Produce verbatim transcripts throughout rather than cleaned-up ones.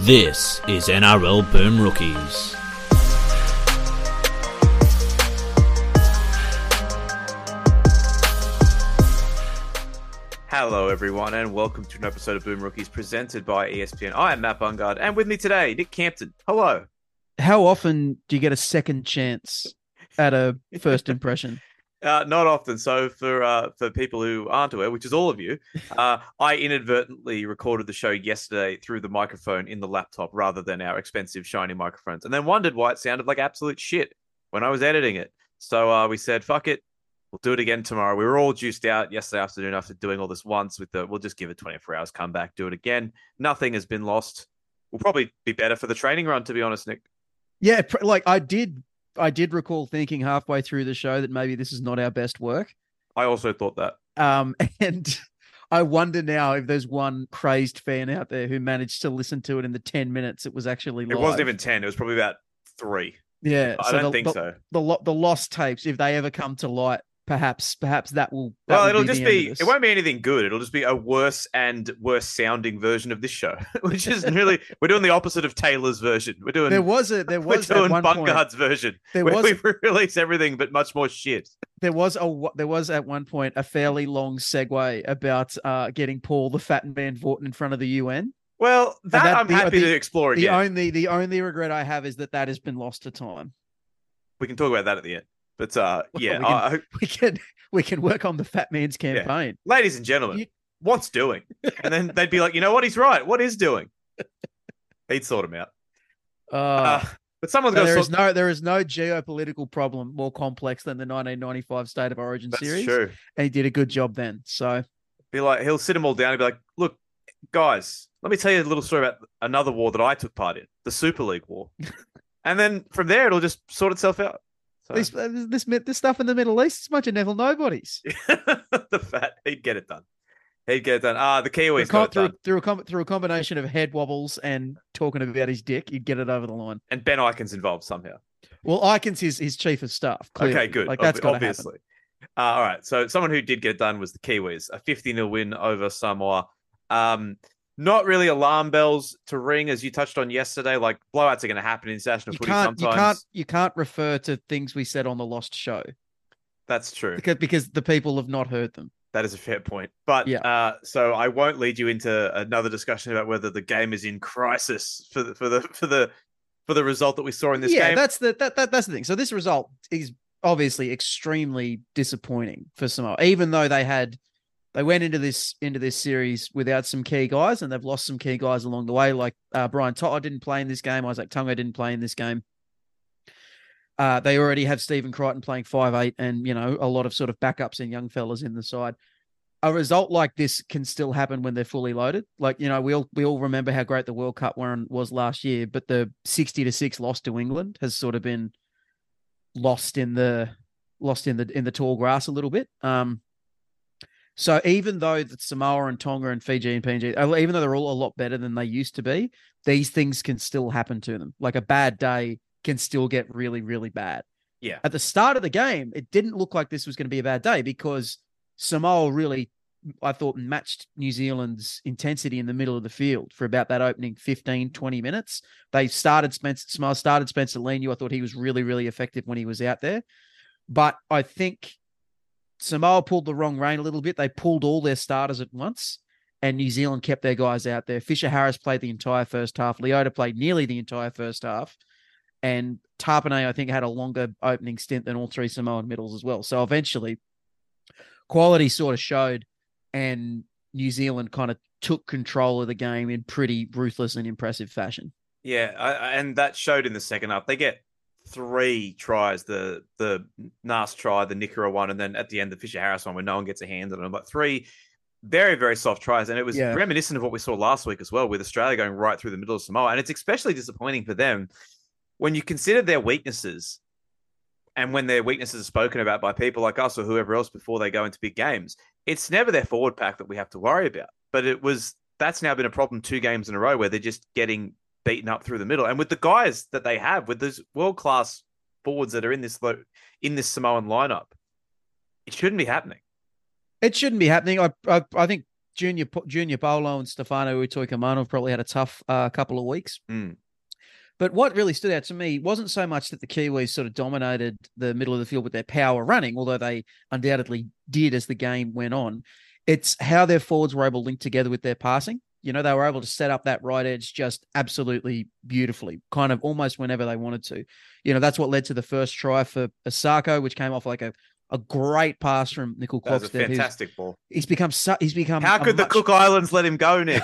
This is N R L Boom Rookies. Hello everyone and welcome to an episode of Boom Rookies presented by E S P N. I am Matt Bungard and with me today, Nick Campton. Hello. How often do you get a second chance at a first impression? Uh, not often. So for uh, for people who aren't aware, which is all of you, uh, I inadvertently recorded the show yesterday through the microphone in the laptop rather than our expensive shiny microphones, and then wondered why it sounded like absolute shit when I was editing it. So uh, we said, fuck it, we'll do it again tomorrow. We were all juiced out yesterday afternoon after doing all this once with the, we'll just give it twenty-four hours, come back, do it again. Nothing has been lost. We'll probably be better for the training run, to be honest, Nick. Yeah, like I did... I did recall thinking halfway through the show that maybe this is not our best work. I also thought that. Um, and I wonder now if there's one crazed fan out there who managed to listen to it in the ten minutes it was actually live. It wasn't even ten. It was probably about three. Yeah. I so don't the, think the, so. The, the, the lost tapes, if they ever come to light, perhaps perhaps that will. That well, will it'll be just be, it won't be anything good. It'll just be a worse and worse sounding version of this show, which is really, we're doing the opposite of Taylor's version. We're doing, there was a, there was we're doing at one Bungard's point, version. There was, we release everything, but much more shit. There was a, there was at one point a fairly long segue about uh, getting Paul the Fat Man Vautin in front of the U N. Well, that, that I'm the, happy the, to explore again. The only, the only regret I have is that that has been lost to time. We can talk about that at the end. But uh, yeah, well, we, can, I, we can we can work on the fat man's campaign, yeah. Ladies and gentlemen. You... What's doing? And then they'd be like, you know what? He's right. What is doing? He'd sort him out. Uh, uh, but someone's got. There sort... is no there is no geopolitical problem more complex than the nineteen ninety-five State of Origin That's series. True. And he did a good job then. So be like, he'll sit them all down and be like, look, guys, let me tell you a little story about another war that I took part in, the Super League war. And then from there, it'll just sort itself out. So. This, this this stuff in the Middle East is a bunch of Neville nobodies. The fat, he'd get it done. He'd get it done. Ah, the Kiwis got it through, done. Through a, com- through a combination of head wobbles and talking about his dick, he'd get it over the line. And Ben Ikin's involved somehow. Well, Ikin's his, his chief of staff. Clearly. Okay, good. Like that's Ob- obviously. Uh, all right. So someone who did get it done was the Kiwis. A fifty nil win over Samoa. Um, Not really alarm bells to ring, as you touched on yesterday. Like, blowouts are going to happen in international footy sometimes. You can't, you can't refer to things we said on the Lost show. That's true. Because, because the people have not heard them. That is a fair point. But yeah. uh, so I won't lead you into another discussion about whether the game is in crisis for the for the for the for the result that we saw in this yeah, game. Yeah, that's the that, that that's the thing. So this result is obviously extremely disappointing for Samoa, even though they had. They went into this into this series without some key guys, and they've lost some key guys along the way. Like uh, Brian To'o didn't play in this game. Isaac Tungo didn't play in this game. Uh, they already have Stephen Crichton playing five eight and, you know, a lot of sort of backups and young fellas in the side. A result like this can still happen when they're fully loaded. Like, you know, we all we all remember how great the World Cup one was last year, but the sixty to six loss to England has sort of been lost in the lost in the in the tall grass a little bit. Um, So even though that Samoa and Tonga and Fiji and P N G, even though they're all a lot better than they used to be, these things can still happen to them. Like a bad day can still get really, really bad. Yeah. At the start of the game, it didn't look like this was going to be a bad day because Samoa really, I thought, matched New Zealand's intensity in the middle of the field for about that opening fifteen, twenty minutes. They started Spencer, Samoa started Spencer Leniu. I thought he was really, really effective when he was out there. But I think... Samoa pulled the wrong rein a little bit. They pulled all their starters at once, and New Zealand kept their guys out there. Fisher-Harris played the entire first half. Leota played nearly the entire first half. And Tarpanay, I think, had a longer opening stint than all three Samoan middles as well. So eventually, quality sort of showed, and New Zealand kind of took control of the game in pretty ruthless and impressive fashion. Yeah, I, and that showed in the second half. They get... three tries, the the Nas try, the Nikora one, and then at the end, the Fisher-Harris one where no one gets a hand on them. But three very, very soft tries. And it was yeah. reminiscent of what we saw last week as well, with Australia going right through the middle of Samoa. And it's especially disappointing for them when you consider their weaknesses and when their weaknesses are spoken about by people like us or whoever else before they go into big games. It's never their forward pack that we have to worry about. But it was that's now been a problem two games in a row where they're just getting beaten up through the middle, and with the guys that they have, with those world-class forwards that are in this lo- in this Samoan lineup, it shouldn't be happening. It shouldn't be happening. I I, I think Junior Junior Paulo and Stefano Utoikamanu have probably had a tough uh, couple of weeks. Mm. But what really stood out to me wasn't so much that the Kiwis sort of dominated the middle of the field with their power running, although they undoubtedly did as the game went on. It's how their forwards were able to link together with their passing. You know, they were able to set up that right edge just absolutely beautifully, kind of almost whenever they wanted to. You know, that's what led to the first try for Asako, which came off like a, a great pass from Nickel Klopstad. That was a fantastic he's, ball. He's become... He's become How could the much... Cook Islands let him go, Nick?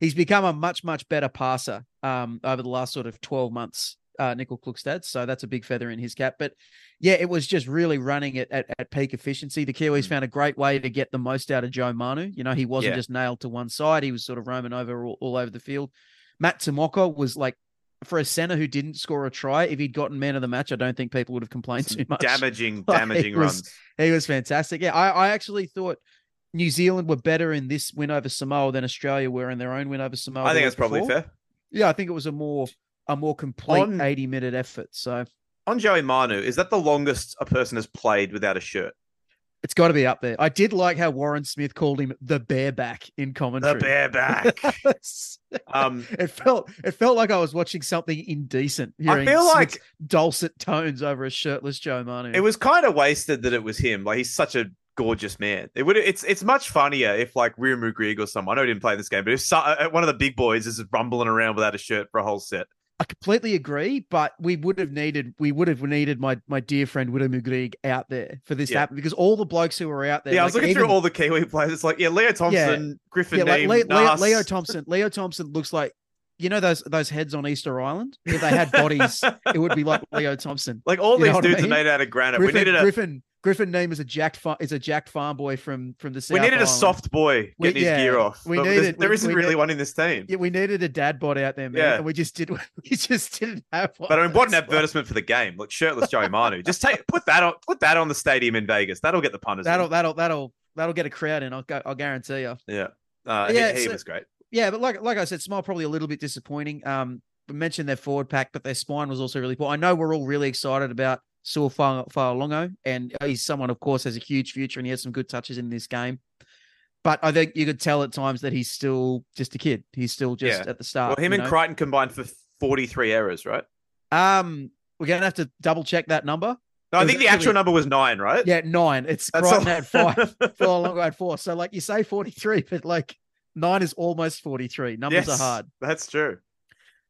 He's become a much, much better passer um, over the last sort of twelve months, uh, Nickel Klopstad. So that's a big feather in his cap. But yeah, it was just really running it at, at peak efficiency. The Kiwis mm. found a great way to get the most out of Joe Manu. You know, he wasn't yeah. just nailed to one side. He was sort of roaming over all, all over the field. Matt Tomoko was like, for a centre who didn't score a try, if he'd gotten man of the match, I don't think people would have complained too much. Damaging, like, damaging he was, runs. He was fantastic. Yeah, I, I actually thought New Zealand were better in this win over Samoa than Australia were in their own win over Samoa. I think that's probably fair. Yeah, I think it was a more a more complete on, eighty minute effort. So on Joey Manu, is that the longest a person has played without a shirt? It's got to be up there. I did like how Warren Smith called him the bareback in commentary. The bareback. um, it felt it felt like I was watching something indecent. I feel Smith's like dulcet tones over a shirtless Joe Manu. It was kind of wasted that it was him. Like, he's such a gorgeous man. It would it's it's much funnier if like Rimu Grieg or someone. I know he didn't play this game, but if so, uh, one of the big boys is rumbling around without a shirt for a whole set. I completely agree, but we would have needed we would have needed my my dear friend Rimu Grieg out there for this yeah. to happen, because all the blokes who were out there. Yeah, like, I was looking even, through all the Kiwi players. It's like yeah, Leo Thompson, yeah, Griffin, yeah, like, Leo, Leo, Leo Thompson. Leo Thompson looks like, you know, those those heads on Easter Island? If they had bodies, it would be like Leo Thompson. Like all you these dudes I mean? are made out of granite. Griffin, we needed a Griffin. Griffin Neame is a jacked fa- is a jacked farm boy from from the South We needed Island. a soft boy getting we, yeah, his gear off. We needed, there we, isn't we really need, one in this team. Yeah, we needed a dad bod out there, man. Yeah. And we just did. We just didn't have one. But I mean, what an advertisement for the game! Like shirtless Joey Manu. Just take put that on put that on the stadium in Vegas. That'll get the punters. That'll in. that'll that'll that'll get a crowd in. I'll go, I'll guarantee you. Yeah, uh, yeah. He, he so, was great. Yeah, but like like I said, Smile probably a little bit disappointing. Um, we mentioned their forward pack, but their spine was also really poor. I know we're all really excited about Saul Fa'alongo, and he's someone, of course, has a huge future, and he had some good touches in this game. But I think you could tell at times that he's still just a kid. He's still just yeah. at the start. Well, him and know? Crichton combined for forty-three errors, right? Um, we're going to have to double-check that number. No, I think the actual number was nine, right? Yeah, nine. It's That's Crichton all... had five, Fa'alongo had four. So, like, you say forty-three, but, like, nine is almost forty-three. Numbers yes, are hard. That's true.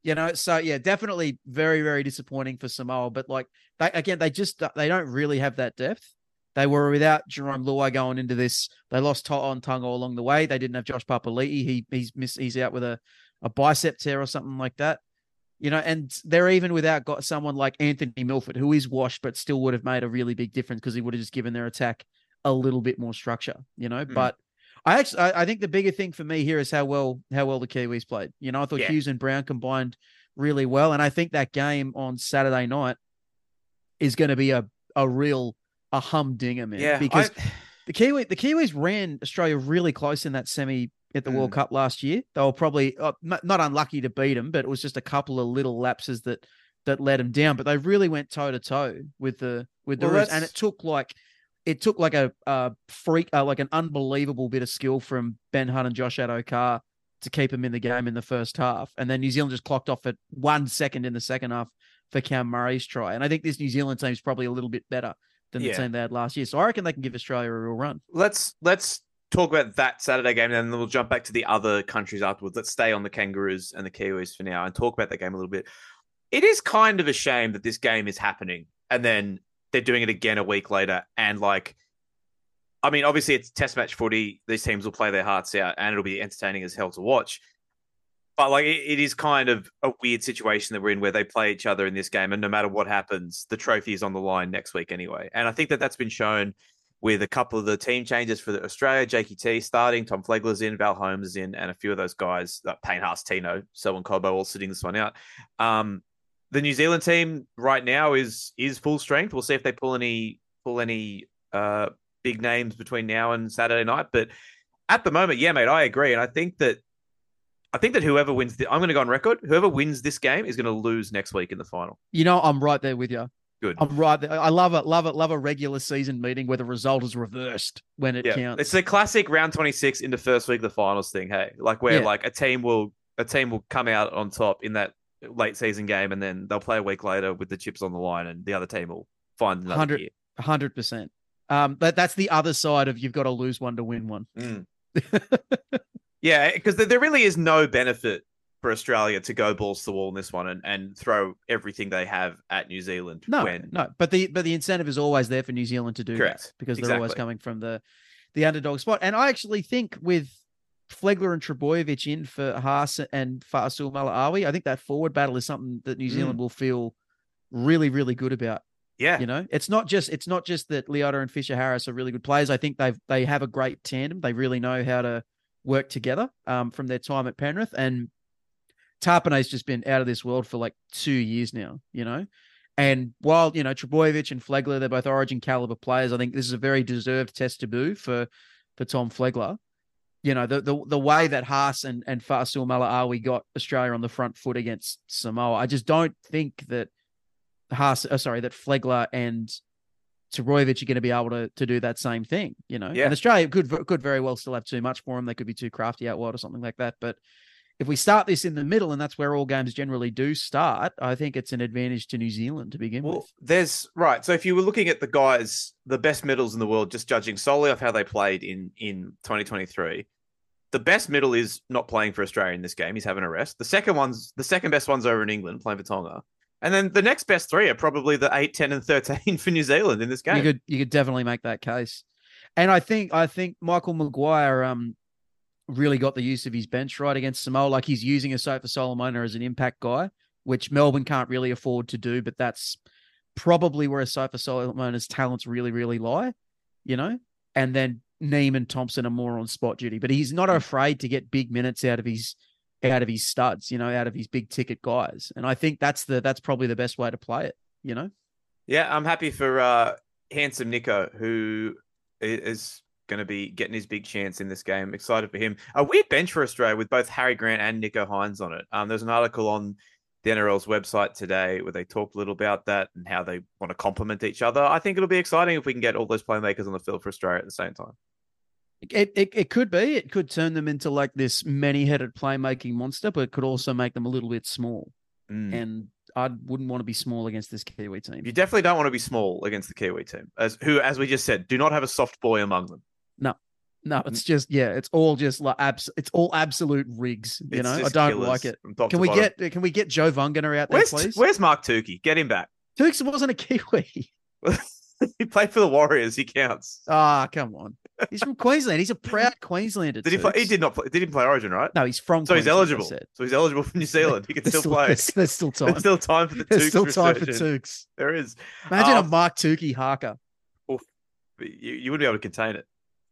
You know, so yeah, definitely very, very disappointing for Samoa. But like, they, again, they just, they don't really have that depth. They were without Jerome Luai going into this. They lost To'on Tunga along the way. They didn't have Josh Papali'i. He he's missed, he's out with a, a bicep tear or something like that. You know, and they're even without got someone like Anthony Milford, who is washed, but still would have made a really big difference because he would have just given their attack a little bit more structure, you know, mm. but I actually, I think the bigger thing for me here is how well how well the Kiwis played. You know, I thought yeah. Hughes and Brown combined really well, and I think that game on Saturday night is going to be a a real a humdinger, man. Yeah, because I... the Kiwi the Kiwis ran Australia really close in that semi at the mm. World Cup last year. They were probably uh, not, not unlucky to beat them, but it was just a couple of little lapses that that let them down. But they really went toe to toe with the with well, the Roos, and it took like. It took like a, a freak, uh, like an unbelievable bit of skill from Ben Hunt and Josh Addo-Carr to keep him in the game in the first half. And then New Zealand just clocked off at one second in the second half for Cam Murray's try. And I think this New Zealand team is probably a little bit better than yeah. the team they had last year. So I reckon they can give Australia a real run. Let's let's talk about that Saturday game, and then we'll jump back to the other countries afterwards. Let's stay on the Kangaroos and the Kiwis for now and talk about that game a little bit. It is kind of a shame that this game is happening and then they're doing it again a week later. And like, I mean, obviously it's test match footy. These teams will play their hearts out and it'll be entertaining as hell to watch. But like, it, it is kind of a weird situation that we're in where they play each other in this game. And no matter what happens, the trophy is on the line next week anyway. And I think that that's been shown with a couple of the team changes for the Australia. Jakey T starting, Tom Flegler's in, Val Holmes is in, and a few of those guys, like Payne Haas, Tino, Selwyn Cobo, all sitting this one out. Um, The New Zealand team right now is is full strength. We'll see if they pull any pull any uh, big names between now and Saturday night. But at the moment, yeah, mate, I agree, and I think that I think that whoever wins, the, I'm going to go on record. Whoever wins this game is going to lose next week in the final. You know, I'm right there with you. Good. I'm right. I love it. Love it. Love a regular season meeting where the result is reversed when it yeah. counts. It's the classic round twenty-six in the first week of the finals thing. Hey, like where yeah. like a team will a team will come out on top in that late season game, and then they'll play a week later with the chips on the line, and the other team will find another one hundred, year. one hundred percent. Um, but that's the other side of you've got to lose one to win one. Mm. Yeah, because there really is no benefit for Australia to go balls to the wall in this one and, and throw everything they have at New Zealand. No, when... no, but the but the incentive is always there for New Zealand to do Correct. that because exactly. they're always coming from the the underdog spot. And I actually think with Flegler and Trebojevic in for Haas and Fa'asuamaleaui, I think that forward battle is something that New Zealand mm. will feel really, really good about. Yeah, you know, it's not just it's not just that Leota and Fisher-Harris are really good players. I think they've they have a great tandem. They really know how to work together um, from their time at Penrith, and Tarpanay's just been out of this world for like two years now, you know, and while, you know, Trebojevic and Flegler, they're both origin caliber players. I think this is a very deserved test-to-boo for, for Tom Flegler. You know, the, the, the way that Haas and, and Fa'asuamaleaui got Australia on the front foot against Samoa. I just don't think that Haas, oh, sorry, that Flegler and Trebojevic are going to be able to, to do that same thing, you know, yeah. and Australia could, could very well still have too much for them. They could be too crafty out wide or something like that. But if we start this in the middle, and that's where all games generally do start, I think it's an advantage to New Zealand to begin well, with. There's right. So if you were looking at the guys, the best middles in the world, just judging solely off how they played in, in twenty twenty-three, the best middle is not playing for Australia in this game. He's having a rest. The second one's the second best one's over in England playing for Tonga. And then the next best three are probably the eight, ten, and thirteen for New Zealand in this game. You could you could definitely make that case. And I think I think Michael Maguire um really got the use of his bench right against Samoa. Like he's using Asafa Solomona as an impact guy, which Melbourne can't really afford to do, but that's probably where Asafa Solomona's talents really, really lie, you know? And then Neem and Thompson are more on spot duty. But he's not afraid to get big minutes out of his out of his studs, you know, out of his big ticket guys. And I think that's the, that's probably the best way to play it, you know? Yeah. I'm happy for uh handsome Nico, who is going to be getting his big chance in this game. Excited for him. A weird bench for Australia with both Harry Grant and Nico Hines on it. Um, there's an article on the N R L's website today where they talked a little about that and how they want to complement each other. I think it'll be exciting if we can get all those playmakers on the field for Australia at the same time. It, it it could be. It could turn them into like this many-headed playmaking monster, but it could also make them a little bit small. Mm. And I wouldn't want to be small against this Kiwi team. You definitely don't want to be small against the Kiwi team, as who, as we just said, do not have a soft boy among them. No, no, it's just yeah, it's all just like abs. It's all absolute rigs. You it's know, I don't like it. Can we bottom. get can we get Joe Vungener out there, where's, please? Where's Mark Tukey? Get him back. Tukey wasn't a Kiwi. He played for the Warriors. He counts. Ah, oh, come on. He's from Queensland. He's a proud Queenslander. Did he play? He did not play. Did he play Origin? Right? No, he's from. So Queensland, he's eligible. So he's eligible for New Zealand. He can still, still play. There's, there's still time. There's still time for the. There's Tukes still time resurgence. for Tukes. There is. Imagine um, a Mark Tukey Harker. Oof, you you wouldn't be able to contain it.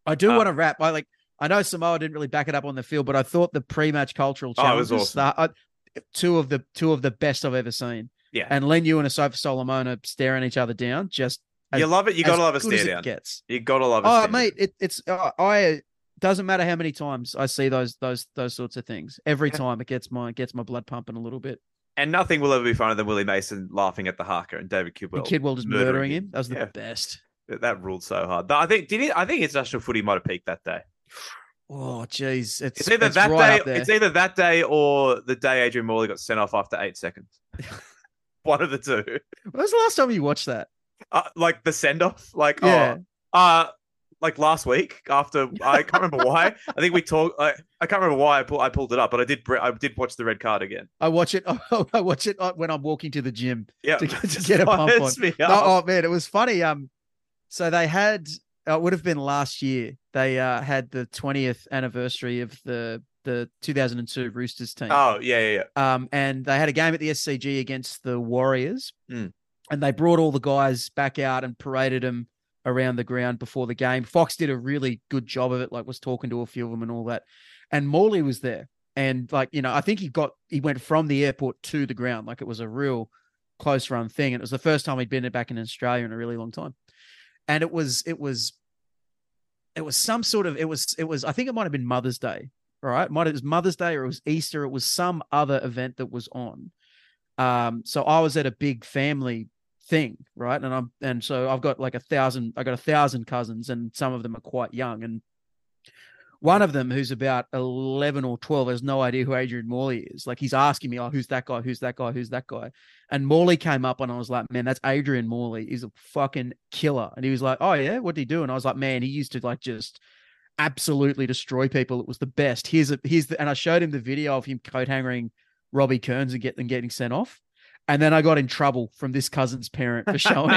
I do um, want to wrap. I like. I know Samoa didn't really back it up on the field, but I thought the pre-match cultural challenges oh, awesome. start, I, two of the two of the best I've ever seen. Yeah, and Leniu and Asafa Solomona staring each other down. Just as, you love it. You gotta love a stare down. Gets. You gotta love. A oh, stare mate, it, it's oh, I. Doesn't matter how many times I see those those those sorts of things. Every time it gets my gets my blood pumping a little bit. And nothing will ever be funnier than Willie Mason laughing at the Harker and David Kidwell. And Kidwell just murdering, murdering him. him. That was yeah. the best. That ruled so hard. I think did it, I think international footy might have peaked that day. Oh, geez. It's, it's either it's that right day. It's either that day or the day Adrian Morley got sent off after eight seconds. One of the two. When was the last time you watched that? Uh, like the send off, like yeah. oh, uh, like last week. After I can't remember why. I think we talked. I, I can't remember why I pulled. I pulled it up, but I did. I did watch the red card again. I watch it. Oh, I watch it when I'm walking to the gym. Yeah, to, to get a pump on. No, oh man, it was funny. Um. So they had, it would have been last year, they uh, had the twentieth anniversary of the the two thousand two Roosters team. Oh, yeah, yeah, yeah. Um, and they had a game at the S C G against the Warriors, mm. and they brought all the guys back out and paraded them around the ground before the game. Fox did a really good job of it, like was talking to a few of them and all that. And Morley was there. And like, you know, I think he got, he went from the airport to the ground. Like it was a real close run thing. And it was the first time he'd been back in Australia in a really long time. And it was, it was, it was some sort of, it was, it was, I think it might've been Mother's Day, right? Might have, it was Mother's Day or it was Easter. It was some other event that was on. Um, so I was at a big family thing, right? And I'm and so I've got like a thousand, I got a thousand cousins, and some of them are quite young. And one of them, who's about eleven or twelve, has no idea who Adrian Morley is. Like, he's asking me, oh, who's that guy? Who's that guy? Who's that guy? And Morley came up and I was like, man, that's Adrian Morley. He's a fucking killer. And he was like, oh yeah, what did he do? And I was like, man, he used to like just absolutely destroy people. It was the best. Here's a, here's the, and I showed him the video of him coat hangering Robbie Kearns and get them getting sent off. And then I got in trouble from this cousin's parent for showing.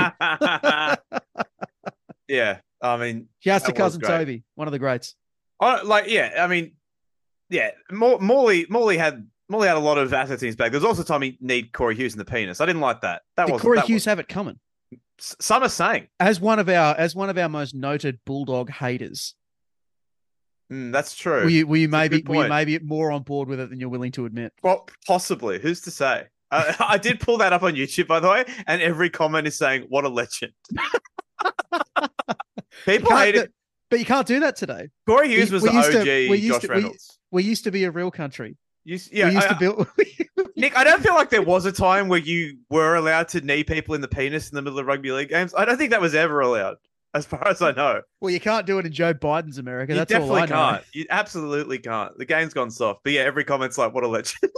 Yeah. I mean, just a cousin Toby, one of the greats. I, like, yeah, I mean, yeah, Morley Morley had Morley had a lot of assets in his bag. There was also a time he needed Corey Hughes in the penis. I didn't like that. That Did wasn't, Corey that Hughes wasn't. have it coming? S- some are saying. As one of our as one of our most noted Bulldog haters. Mm, that's true. Were you, were, you maybe, were you maybe more on board with it than you're willing to admit? Well, possibly. Who's to say? uh, I did pull that up on YouTube, by the way, and every comment is saying, what a legend. People hate it. But you can't do that today. Corey Hughes was the O G Josh Reynolds. We, we used to be a real country. You, yeah, we used I, to build. Nick, I don't feel like there was a time where you were allowed to knee people in the penis in the middle of rugby league games. I don't think that was ever allowed, as far as I know. Well, you can't do it in Joe Biden's America. You That's all I know. You definitely can't. You absolutely can't. The game's gone soft. But yeah, every comment's like, what a legend.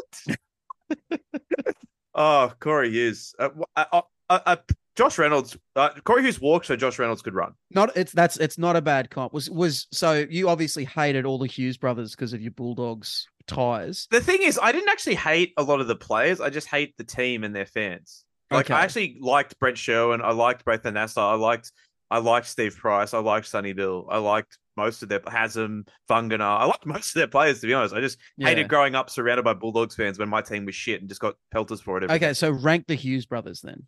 Oh, Corey Hughes. Uh, I, I, I, Josh Reynolds, uh, Corey Hughes walked so Josh Reynolds could run. Not it's that's it's not a bad comp. Was was so you obviously hated all the Hughes brothers because of your Bulldogs ties. The thing is, I didn't actually hate a lot of the players. I just hate the team and their fans. Like okay. I actually liked Brent Sherwin. I liked Brethan Nassar. I liked I liked Steve Price. I liked Sonny Bill. I liked most of their Hasm, Funganer. I liked most of their players, to be honest. I just yeah. hated growing up surrounded by Bulldogs fans when my team was shit and just got pelters for it. Every okay, day. So rank the Hughes brothers then.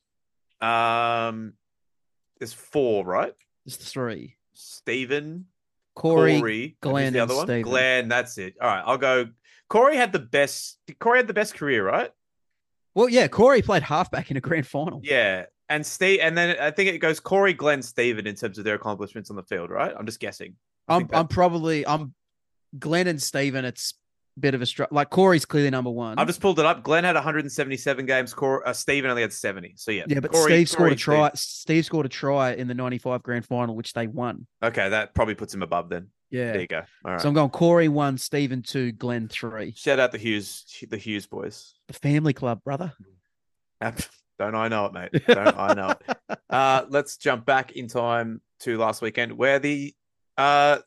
Um, there's four, right? There's three. Stephen, Corey, Corey Glenn, the other one. Stephen. Glenn, that's it. All right, I'll go. Corey had the best. Corey had the best career, right? Well, yeah. Corey played halfback in a grand final. Yeah, and Steve, and then I think it goes Corey, Glenn, Stephen in terms of their accomplishments on the field, right? I'm just guessing. I I'm, I'm probably I'm Glenn and Stephen. It's a bit of a struggle. Like Corey's clearly number one. I've just pulled it up. Glenn had one hundred seventy-seven games. Cor- uh, Stephen only had seventy. So yeah, yeah. But Corey, Steve scored Corey, a try. Steve. Steve scored a try in the ninety-five grand final, which they won. Okay, that probably puts him above then. Yeah, there you go. All right. So I'm going Corey one, Stephen two, Glenn three. Shout out the Hughes, the Hughes boys, the family club, brother. Don't I know it, mate? Don't I know it? Uh, let's jump back in time to last weekend, where the. Uh,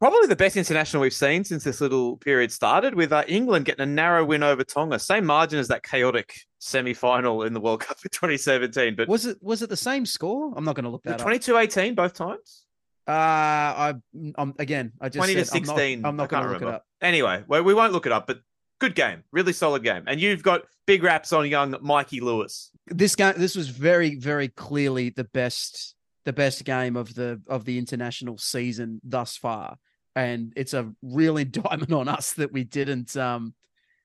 Probably the best international we've seen since this little period started, with uh, England getting a narrow win over Tonga. Same margin as that chaotic semi-final in the World Cup in twenty seventeen. But was it was it the same score? I'm not going to look that up. twenty-two eighteen both times? Uh, I, I'm again, I just twenty to sixteen. I'm not, I'm not going to look remember. it up. Anyway, well, we won't look it up, but good game. Really solid game. And you've got big raps on young Mikey Lewis. This game, this was very, very clearly the best the best game of the of the international season thus far. And it's a real indictment on us that we didn't um,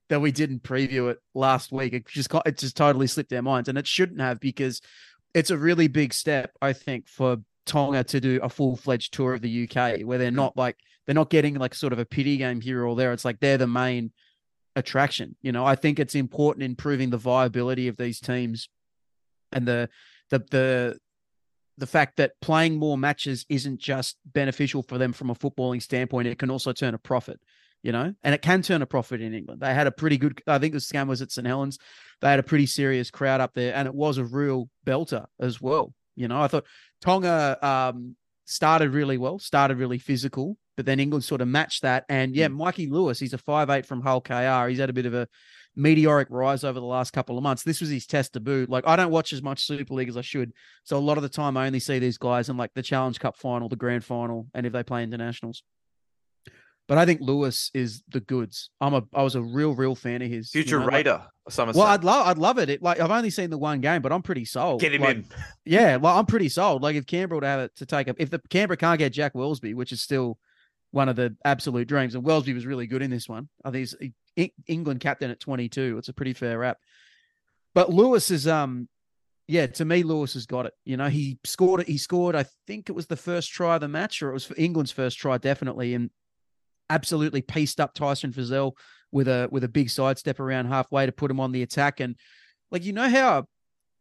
that we didn't preview it last week. It just it just totally slipped our minds, and it shouldn't have, because it's a really big step, I think, for Tonga to do a full fledged tour of the U K, where they're not like they're not getting like sort of a pity game here or there. It's like they're the main attraction. You know, I think it's important in proving the viability of these teams and the the the. the fact that playing more matches isn't just beneficial for them from a footballing standpoint. It can also turn a profit, you know, and it can turn a profit in England. They had a pretty good, I think the scam was at Saint Helens. They had a pretty serious crowd up there, and it was a real belter as well. You know, I thought Tonga um, started really well, started really physical, but then England sort of matched that. And yeah, Mikey Lewis, he's a five eight from Hull K R. He's had a bit of a meteoric rise over the last couple of months. This was his test debut. Like, I don't watch as much Super League as I should, so a lot of the time I only see these guys in like the Challenge Cup final, the grand final, and if they play internationals. But I think Lewis is the goods. I'm a I was a real real fan of his. Future you know, Raider. Like, some well, I'd love I'd love it. it. Like, I've only seen the one game, but I'm pretty sold. Get him like, in. Yeah, like I'm pretty sold. Like if Canberra would have it to take up, if the Canberra can't get Jack Wellsby, which is still one of the absolute dreams, and Wellsby was really good in this one. I think he's England captain at twenty-two. It's a pretty fair rap. But Lewis is, um, yeah, to me, Lewis has got it. You know, he scored it. He scored, I think it was the first try of the match, or it was for England's first try, definitely, and absolutely pieced up Tyson Frizzell with a with a big sidestep around halfway to put him on the attack. And like, you know how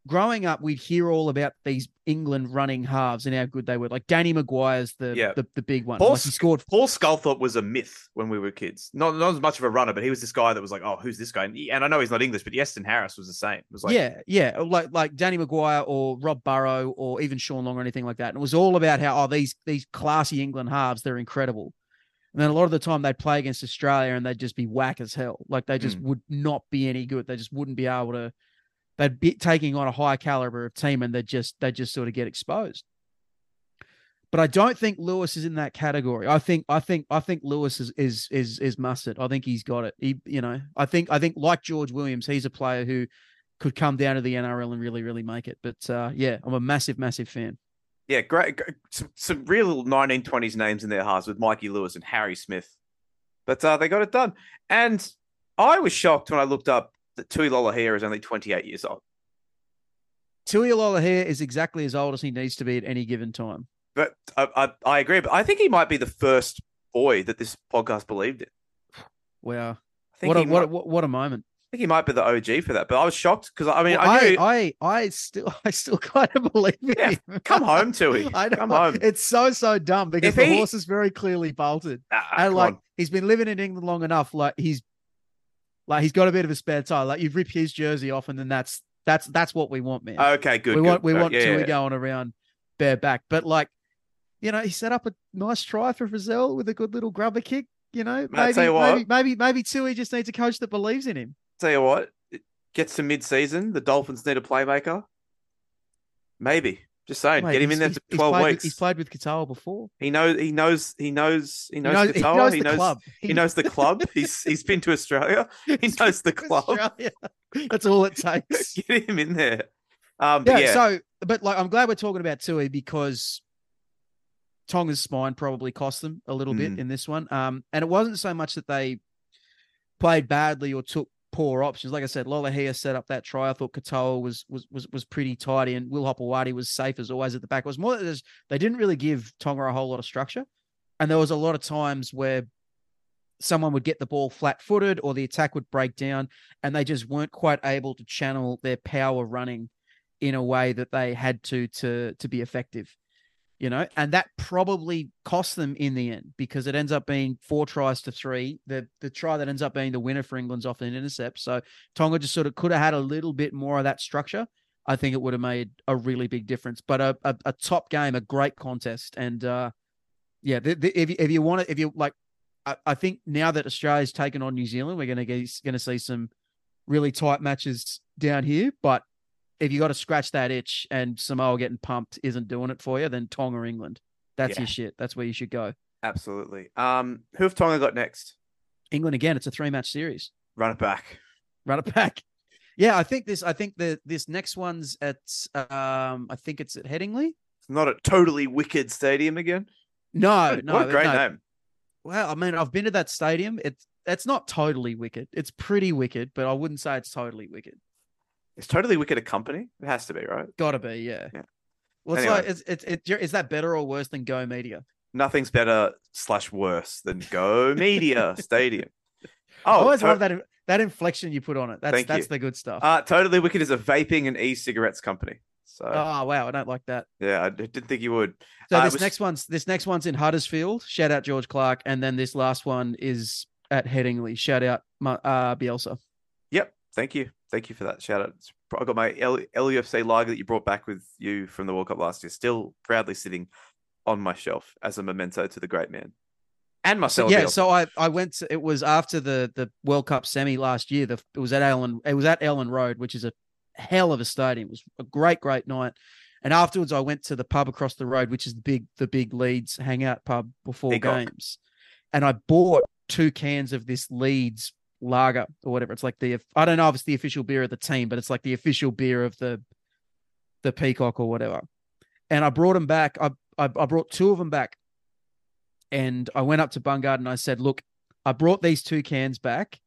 growing up, we'd hear all about these England running halves and how good they were. Like Danny Maguire's the yeah. the, the big one. Paul, like he scored... Paul Sculthorpe was a myth when we were kids. Not not as much of a runner, but he was this guy that was like, oh, who's this guy? And, he, and I know he's not English, but Yeston Harris was the same. It was like yeah, yeah, like like Danny Maguire or Rob Burrow or even Sean Long or anything like that. And it was all about how oh these these classy England halves, they're incredible. And then a lot of the time they'd play against Australia and they'd just be whack as hell. Like they just mm. would not be any good. They just wouldn't be able to. They'd be taking on a high caliber of team and they just they just sort of get exposed. But I don't think Lewis is in that category. I think I think I think Lewis is is is is mustard. I think he's got it. He, you know, I think I think like George Williams, he's a player who could come down to the N R L and really really make it. But uh, yeah, I'm a massive massive fan. Yeah, great. Some, some real nineteen twenties names in their halves with Mikey Lewis and Harry Smith. But uh, they got it done. And I was shocked when I looked up that Tui Lolahea is only twenty-eight years old. Tui Lolahea is exactly as old as he needs to be at any given time. But I, I, I agree. But I think he might be the first boy that this podcast believed in. Wow. I think what, a, might, what, a, what a moment. I think he might be the O G for that. But I was shocked because, I mean, well, I, knew... I I I still I still kind of believe it. Yeah, come home, Tui. I come home. It's so, so dumb because if the he... horse is very clearly bolted. Nah, and, like, on. He's been living in England long enough. Like, he's Like he's got a bit of a spare tire. Like you rip his jersey off, and then that's that's that's what we want, man. Okay, good. We good. want we want yeah, Tui yeah. going around bareback. But like, you know, he set up a nice try for Frizzell with a good little grubber kick. You know, maybe tell you what, maybe maybe maybe Tui just needs a coach that believes in him. Tell you what, it gets to mid season. The Dolphins need a playmaker. Maybe. Just saying, Mate, get him in there for twelve he's played, weeks. He's played with Katoa before. He knows. He knows. He knows. He knows Katoa. He knows. He knows the club. He knows the club. He's he's been to Australia. He he's knows the club. Australia. That's all it takes. Get him in there. Um, yeah, yeah. So, but like, I'm glad we're talking about Tui because Tonga's spine probably cost them a little mm. bit in this one. Um, and it wasn't so much that they played badly or took poor options. Like I said, Lolahea set up that try. I thought Katoa was was was was pretty tidy, and Will Hopewadi was safe as always at the back. It was more that they didn't really give Tonga a whole lot of structure, and there was a lot of times where someone would get the ball flat-footed or the attack would break down, and they just weren't quite able to channel their power running in a way that they had to to to be effective, you know. And that probably cost them in the end because it ends up being four tries to three. The the try that ends up being the winner for England's off an intercept. So Tonga just sort of could have had a little bit more of that structure. I think it would have made a really big difference. But a a, a top game, a great contest, and uh, yeah, the, the, if you, if you want to, if you like, I, I think now that Australia's taken on New Zealand, we're going to get going to see some really tight matches down here, but. If you got to scratch that itch and Samoa getting pumped isn't doing it for you, then Tonga, England. That's yeah. your shit. That's where you should go. Absolutely. Um, who have Tonga got next? England again. It's a three-match series. Run it back. Run it back. Yeah, I think this. I think the this next one's at. Um, I think it's at Headingley. It's not a totally wicked stadium again. No, what, no. What a great no. name. Well, I mean, I've been to that stadium. It's it's not totally wicked. It's pretty wicked, but I wouldn't say it's totally wicked. It's totally wicked a company. It has to be, right? Gotta be, yeah. yeah. Well, it's anyway. like, is, is, is, is that better or worse than Go Media? Nothing's better slash worse than Go Media Stadium. Oh, I always to- love that that inflection you put on it. That's Thank that's you. the good stuff. Uh, Totally Wicked is a vaping and e-cigarettes company. So, oh wow, I don't like that. Yeah, I didn't think you would. So uh, this was- next one's this next one's in Huddersfield. Shout out George Clark, and then this last one is at Headingley. Shout out uh, Bielsa. Yep. Thank you. Thank you for that shout out. I got my L U F C lager that you brought back with you from the World Cup last year, still proudly sitting on my shelf as a memento to the great man and myself. Yeah. Bielsa. So I, I went, to, it was after the, the World Cup semi last year. The, it was at Ellen, it was at Ellen Road, which is a hell of a stadium. It was a great, great night. And afterwards I went to the pub across the road, which is the big, the big Leeds hangout pub before big games. Ock. And I bought two cans of this Leeds lager or whatever. It's like the, I don't know if it's the official beer of the team, but it's like the official beer of the, the Peacock or whatever. And I brought them back. I, I, I brought two of them back and I went up to Bungard and I said, look, I brought these two cans back.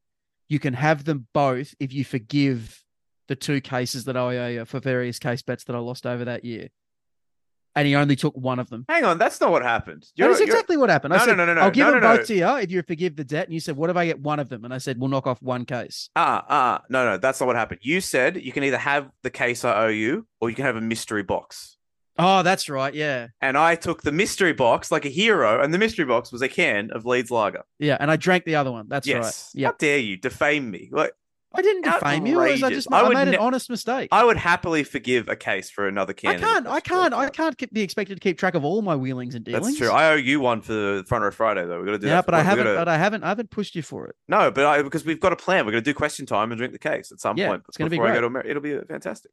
You can have them both if you forgive the two cases that I owe you for various case bets that I lost over that year. and he only took one of them. Hang on, that's not what happened. You're, that is exactly what happened. I no, said, no, no, no, I'll give no, them no, both no. to you if you forgive the debt. And you said, what if I get one of them? And I said, we'll knock off one case. Ah, ah, no, no, that's not what happened. You said you can either have the case I owe you or you can have a mystery box. Oh, that's right, yeah. And I took the mystery box like a hero, and the mystery box was a can of Leeds Lager. Yeah, and I drank the other one. That's yes. right. Yep. How dare you defame me? Like, I didn't defame you. I just I, I made ne- an honest mistake. I would happily forgive a case for another can. I can't. I can't. I can't be expected to keep track of all my wheelings and dealings. That's true. I owe you one for the front row Friday though. We're gonna do yeah, that. Yeah, but I haven't. Gotta... But I haven't. I haven't pushed you for it. No, but I, because we've got a plan. We're gonna do question time and drink the case at some yeah, point. It's gonna be great. I go to America. It'll be fantastic.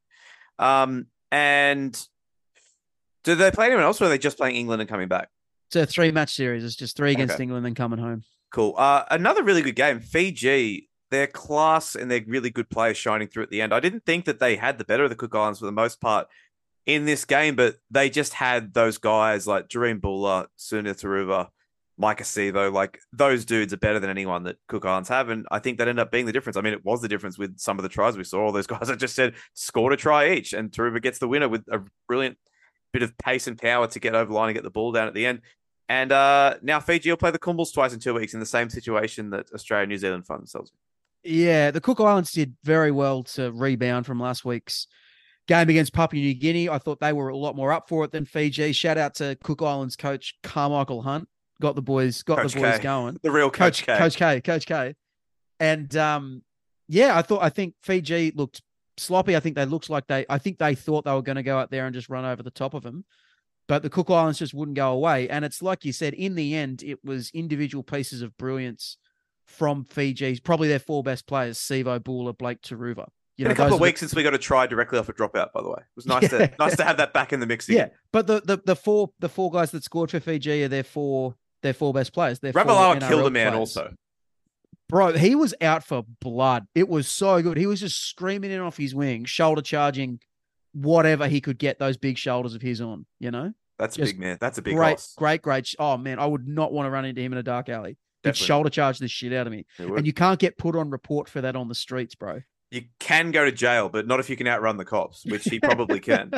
Um, and do they play anyone else, or are they just playing England and coming back? It's a three-match series. It's just three against okay. England and coming home. Cool. Uh, another really good game. Fiji. Their class and their really good players shining through at the end. I didn't think that they had the better of the Cook Islands for the most part in this game, but they just had those guys like Jareem Bulla, Suna Taruva, Micah Sevo. Like, those dudes are better than anyone that Cook Islands have, and I think that ended up being the difference. I mean, it was the difference with some of the tries we saw. All those guys, I just said, scored a try each, and Taruva gets the winner with a brilliant bit of pace and power to get over the line and get the ball down at the end. And uh, now Fiji will play the Kumbles twice in two weeks in the same situation that Australia and New Zealand find themselves in. Yeah, the Cook Islands did very well to rebound from last week's game against Papua New Guinea. I thought they were a lot more up for it than Fiji. Shout out to Cook Islands coach Carmichael Hunt. Got the boys, got coach the boys K. going. The real Coach, coach K. Coach K, Coach K. And um, yeah, I thought I think Fiji looked sloppy. I think they looked like they I think they thought they were going to go out there and just run over the top of them. But the Cook Islands just wouldn't go away. And it's like you said, in the end, it was individual pieces of brilliance from Fiji's, probably their four best players, Sevo, Bulla, Blake, Taruva. You know, in a couple of weeks the... since we got a try directly off a dropout, by the way. It was nice yeah. to nice to have that back in the mix again. Yeah, but the, the the four the four guys that scored for Fiji are their four their four best players. Rabalawa killed a man players. also. Bro, he was out for blood. It was so good. He was just screaming in off his wing, shoulder charging, whatever he could get those big shoulders of his on, you know? That's just a big man. That's a big great, loss. Great, great. Oh, man, I would not want to run into him in a dark alley. He'd shoulder charge the shit out of me. And you can't get put on report for that on the streets, bro. You can go to jail, but not if you can outrun the cops, which he probably can.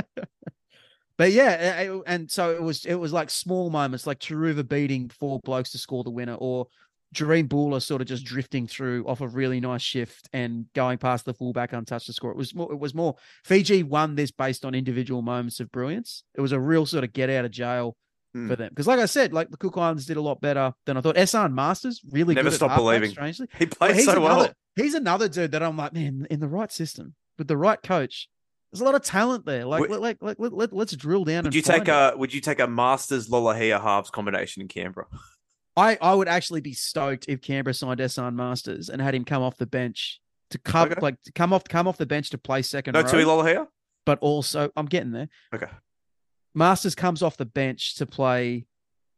But yeah, it, and so it was it was like small moments, like Taruva beating four blokes to score the winner, or Jareem Bulla sort of just drifting through off a really nice shift and going past the fullback untouched to score. It was more, it was more Fiji won this based on individual moments of brilliance. It was a real sort of get out of jail Mm. for them, because like I said, like the Cook Islands did a lot better than I thought. Ehsan Masters really never good stopped at believing. Strangely, he played well, so another, well. He's another dude that I'm like, man, in the right system with the right coach, there's a lot of talent there. Like, would, like, like, let, let, let's drill down. Would and you take a? It. Would you take a Masters Lolahia halves combination in Canberra? I, I would actually be stoked if Canberra signed Ehsan Masters and had him come off the bench to come okay. like to come off come off the bench to play second. No, Tui Lolahia, but also I'm getting there. Okay. Masters comes off the bench to play,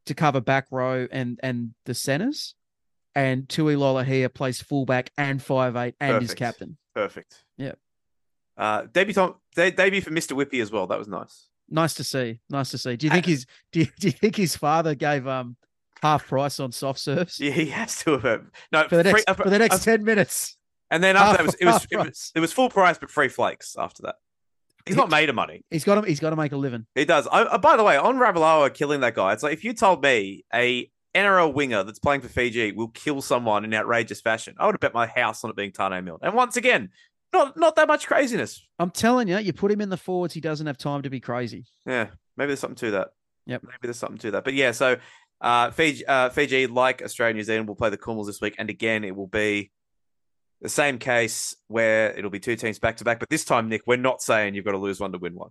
to cover back row and and the centers, and Tui Lolahia plays fullback and five eight and Perfect. is captain. Perfect. Yeah. Uh, debut Tom, de- debut for Mister Whippy as well. That was nice. Nice to see. Nice to see. Do you think his do you, do you think his father gave um half price on soft serves? Yeah, he has to have. No, for the next, free, uh, for the next uh, ten minutes. And then after half, that it was it was, it was it was full price but free flakes after that. He's not made of money. He's got to, he's got to make a living. He does. I, I, by the way, on Ravalawa killing that guy, it's like if you told me a N R L winger that's playing for Fiji will kill someone in outrageous fashion, I would have bet my house on it being Tane Milne. And once again, not not that much craziness. I'm telling you, you put him in the forwards, he doesn't have time to be crazy. Yeah, maybe there's something to that. Yep. Maybe there's something to that. But yeah, so uh, Fiji, uh, Fiji, like Australia, New Zealand, will play the Kumals this week. And again, it will be the same case where it'll be two teams back to back, but this time, Nick, we're not saying you've got to lose one to win one.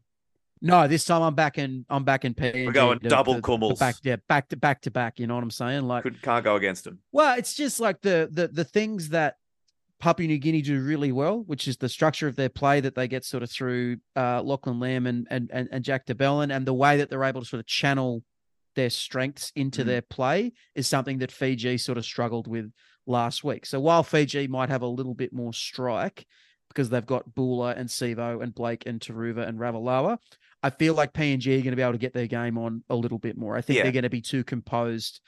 No, this time I'm back in. I'm back in. P- we're going to, double to, Kummels. To back, yeah, back to back to back. You know what I'm saying? Like, Could, can't go against them. Well, it's just like the the the things that Papua New Guinea do really well, which is the structure of their play that they get sort of through uh, Lachlan Lamb and and and, and Jack DeBellin, and the way that they're able to sort of channel their strengths into mm. their play is something that Fiji sort of struggled with last week. So while Fiji might have a little bit more strike because they've got Bulla and Sevo and Blake and Taruva and Ravalawa, I feel like P N G are going to be able to get their game on a little bit more. I think yeah. they're going to be too composed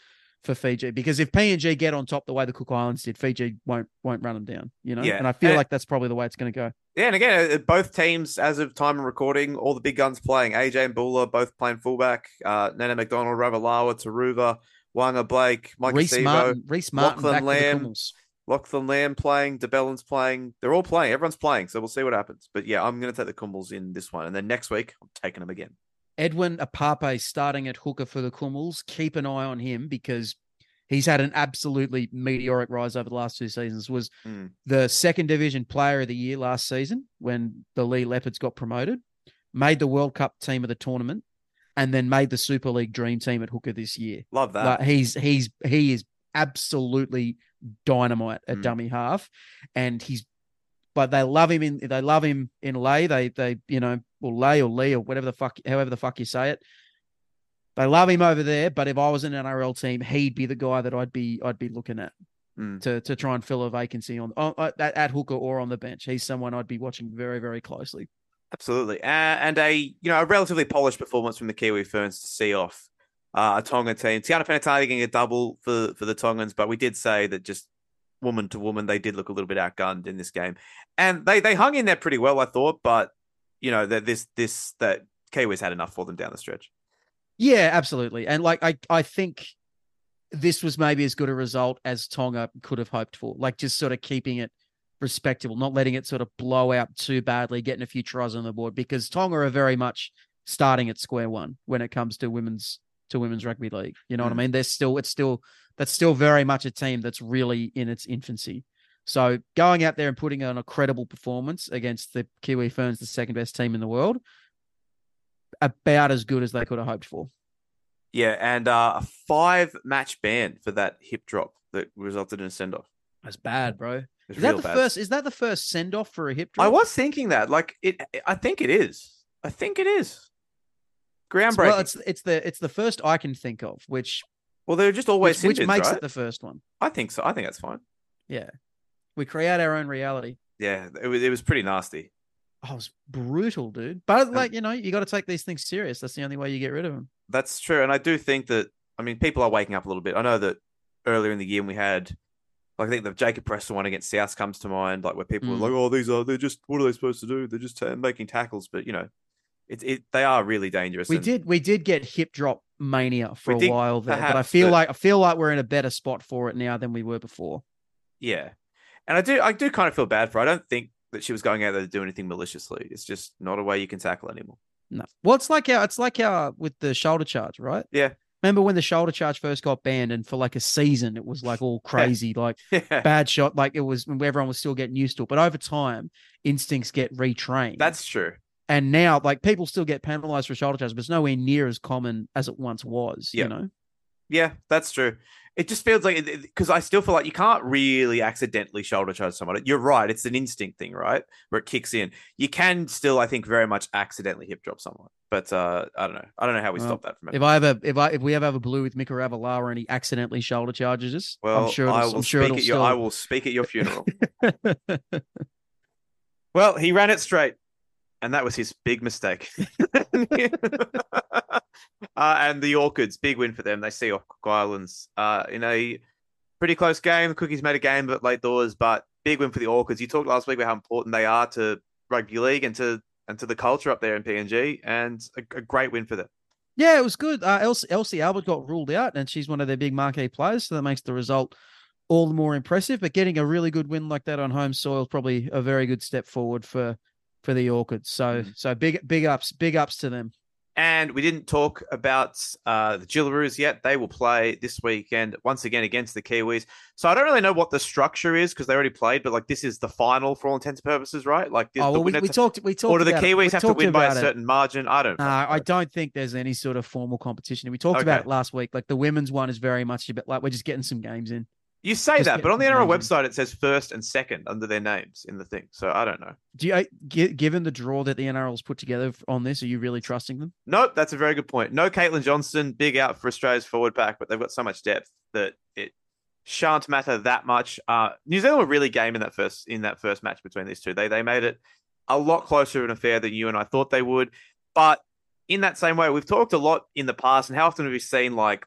for Fiji, because if P N G get on top the way the Cook Islands did, Fiji won't won't run them down, you know? Yeah. And I feel and, like that's probably the way it's going to go. Yeah, and again, both teams, as of time of recording, all the big guns playing. A J and Bula both playing fullback. Uh, Nana McDonald, Ravalawa, Taruva, Wanga Blake, Mike Sevo, Reece Martin, Lachlan Lamb, Lachlan Lamb playing, DeBellin's playing. They're all playing. Everyone's playing, so we'll see what happens. But yeah, I'm going to take the Kumuls in this one. And then next week, I'm taking them again. Edwin Apape starting at hooker for the Kumuls. Keep an eye on him because he's had an absolutely meteoric rise over the last two seasons. Was mm. the second division player of the year last season when the Lee Leopards got promoted, made the World Cup team of the tournament, and then made the Super League dream team at hooker this year. Love that. Like he's he's he is absolutely dynamite at mm. dummy half, and he's. But they love him in they love him in Lay. They they you know or Lay or Lee or whatever the fuck however the fuck you say it. They love him over there. But if I was an N R L team, he'd be the guy that I'd be I'd be looking at mm. to to try and fill a vacancy on, on at, at hooker or on the bench. He's someone I'd be watching very very closely. Absolutely, uh, and a you know a relatively polished performance from the Kiwi Ferns to see off uh, a Tongan team. Tiana Fanatali getting a double for for the Tongans, but we did say that just. Woman to woman, they did look a little bit outgunned in this game, and they they hung in there pretty well, I thought. But you know that this this that Kiwis had enough for them down the stretch. Yeah, absolutely, and like I I think this was maybe as good a result as Tonga could have hoped for. Like just sort of keeping it respectable, not letting it sort of blow out too badly, getting a few tries on the board because Tonga are very much starting at square one when it comes to women's to women's rugby league. You know mm. what I mean? They're still it's still. That's still very much a team that's really in its infancy. So going out there and putting on a credible performance against the Kiwi Ferns, the second best team in the world, about as good as they could have hoped for. Yeah, and uh, a five-match ban for that hip drop that resulted in a send-off. That's bad, bro. It's is that the bad. first? Is that the first send-off for a hip drop? I was thinking that. Like it, I think it is. I think it is. Groundbreaking. Well, it's it's the it's the first I can think of, which. Well, they're just always which, which hinges, makes right? it the first one. I think so. I think that's fine. Yeah, we create our own reality. Yeah, it was it was pretty nasty. Oh, it was brutal, dude. But like um, you know, you got to take these things serious. That's the only way you get rid of them. That's true, and I do think that. I mean, people are waking up a little bit. I know that earlier in the year we had, like, I think the Jacob Preston one against South comes to mind, like where people mm. were like, "Oh, these are they're just what are they supposed to do? They're just t- making tackles." But you know, it's it they are really dangerous. We and- did we did get hip drop. Mania for we a while there, perhaps, but I feel but... like I feel like we're in a better spot for it now than we were before. Yeah, and I do I do kind of feel bad for her. I don't think that she was going out there to do anything maliciously. It's just not a way you can tackle anymore. No, well, it's like our it's like our with the shoulder charge, right? Yeah. Remember when the shoulder charge first got banned, and for like a season it was like all crazy, like yeah. bad shot, like it was when everyone was still getting used to it. But over time, instincts get retrained. That's true. And now, like, people still get penalized for shoulder charges, but it's nowhere near as common as it once was, yeah. you know? Yeah, that's true. It just feels like, because I still feel like you can't really accidentally shoulder charge someone. You're right. It's an instinct thing, right? Where it kicks in. You can still, I think, very much accidentally hip drop someone. But uh, I don't know. I don't know how we well, stop that from happening. If I ever, if I, if we ever have a blue with Mika Ravalawa and he accidentally shoulder charges us, well, I'm sure it'll, I will I'm sure speak at your, still... I will speak at your funeral. Well, he ran it straight. And that was his big mistake. uh, and the Orchids, big win for them. They see off Cook Islands uh, in a pretty close game. The Cookies made a game but late doors, but big win for the Orchids. You talked last week about how important they are to rugby league and to and to the culture up there in P N G, and a, a great win for them. Yeah, it was good. Uh, Elsie, Elsie Albert got ruled out, and she's one of their big marquee players, so that makes the result all the more impressive. But getting a really good win like that on home soil is probably a very good step forward for For the Orchids. So, so big, big ups, big ups to them. And we didn't talk about uh, the Gillaroos yet. They will play this weekend once again against the Kiwis. So I don't really know what the structure is because they already played, but like this is the final for all intents and purposes, right? Like this, oh, well, we, we to, talked, we talked, or do the Kiwis have to win by a certain it. margin? I don't know. Uh, I don't think there's any sort of formal competition. We talked okay. about it last week. Like the women's one is very much a bit like we're just getting some games in. You say Just that, but on the N R L website, it says first and second under their names in the thing. So I don't know. Do you, I, g- given the draw that the N R L's put together on this, are you really trusting them? Nope, that's a very good point. No Caitlin Johnston, big out for Australia's forward pack, but they've got so much depth that it shan't matter that much. Uh, New Zealand were really game in that first in that first match between these two. They they made it a lot closer of an affair than you and I thought they would. But in that same way, we've talked a lot in the past, and how often have we seen like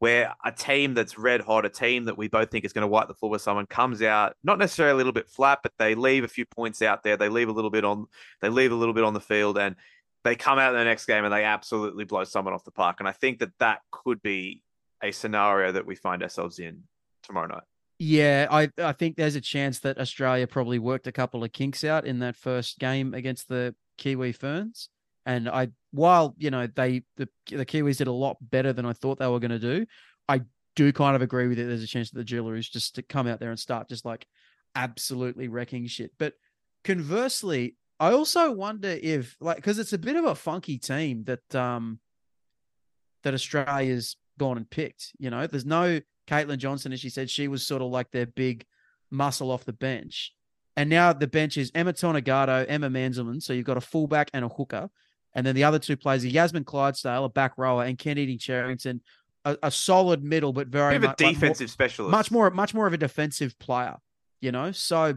where a team that's red hot, a team that we both think is going to wipe the floor with someone, comes out not necessarily a little bit flat, but they leave a few points out there. They leave a little bit on, they leave a little bit on the field, and they come out in the next game and they absolutely blow someone off the park. And I think that that could be a scenario that we find ourselves in tomorrow night. Yeah, I, I think there's a chance that Australia probably worked a couple of kinks out in that first game against the Kiwi Ferns. And I, while, you know, they, the, the Kiwis did a lot better than I thought they were going to do, I do kind of agree with it. There's a chance that the Jewelers just to come out there and start just like absolutely wrecking shit. But conversely, I also wonder if, like, cause it's a bit of a funky team that, um, that Australia's gone and picked, you know, there's no Caitlin Johnson, as she said, she was sort of like their big muscle off the bench. And now the bench is Emma Tonegado, Emma Manzelman. So you've got a fullback and a hooker. And then the other two players are Yasmin Clydesdale, a back rower, and Kennedy Cherrington, a, a solid middle, but very much a defensive like more, specialist, much more, much more of a defensive player, you know? So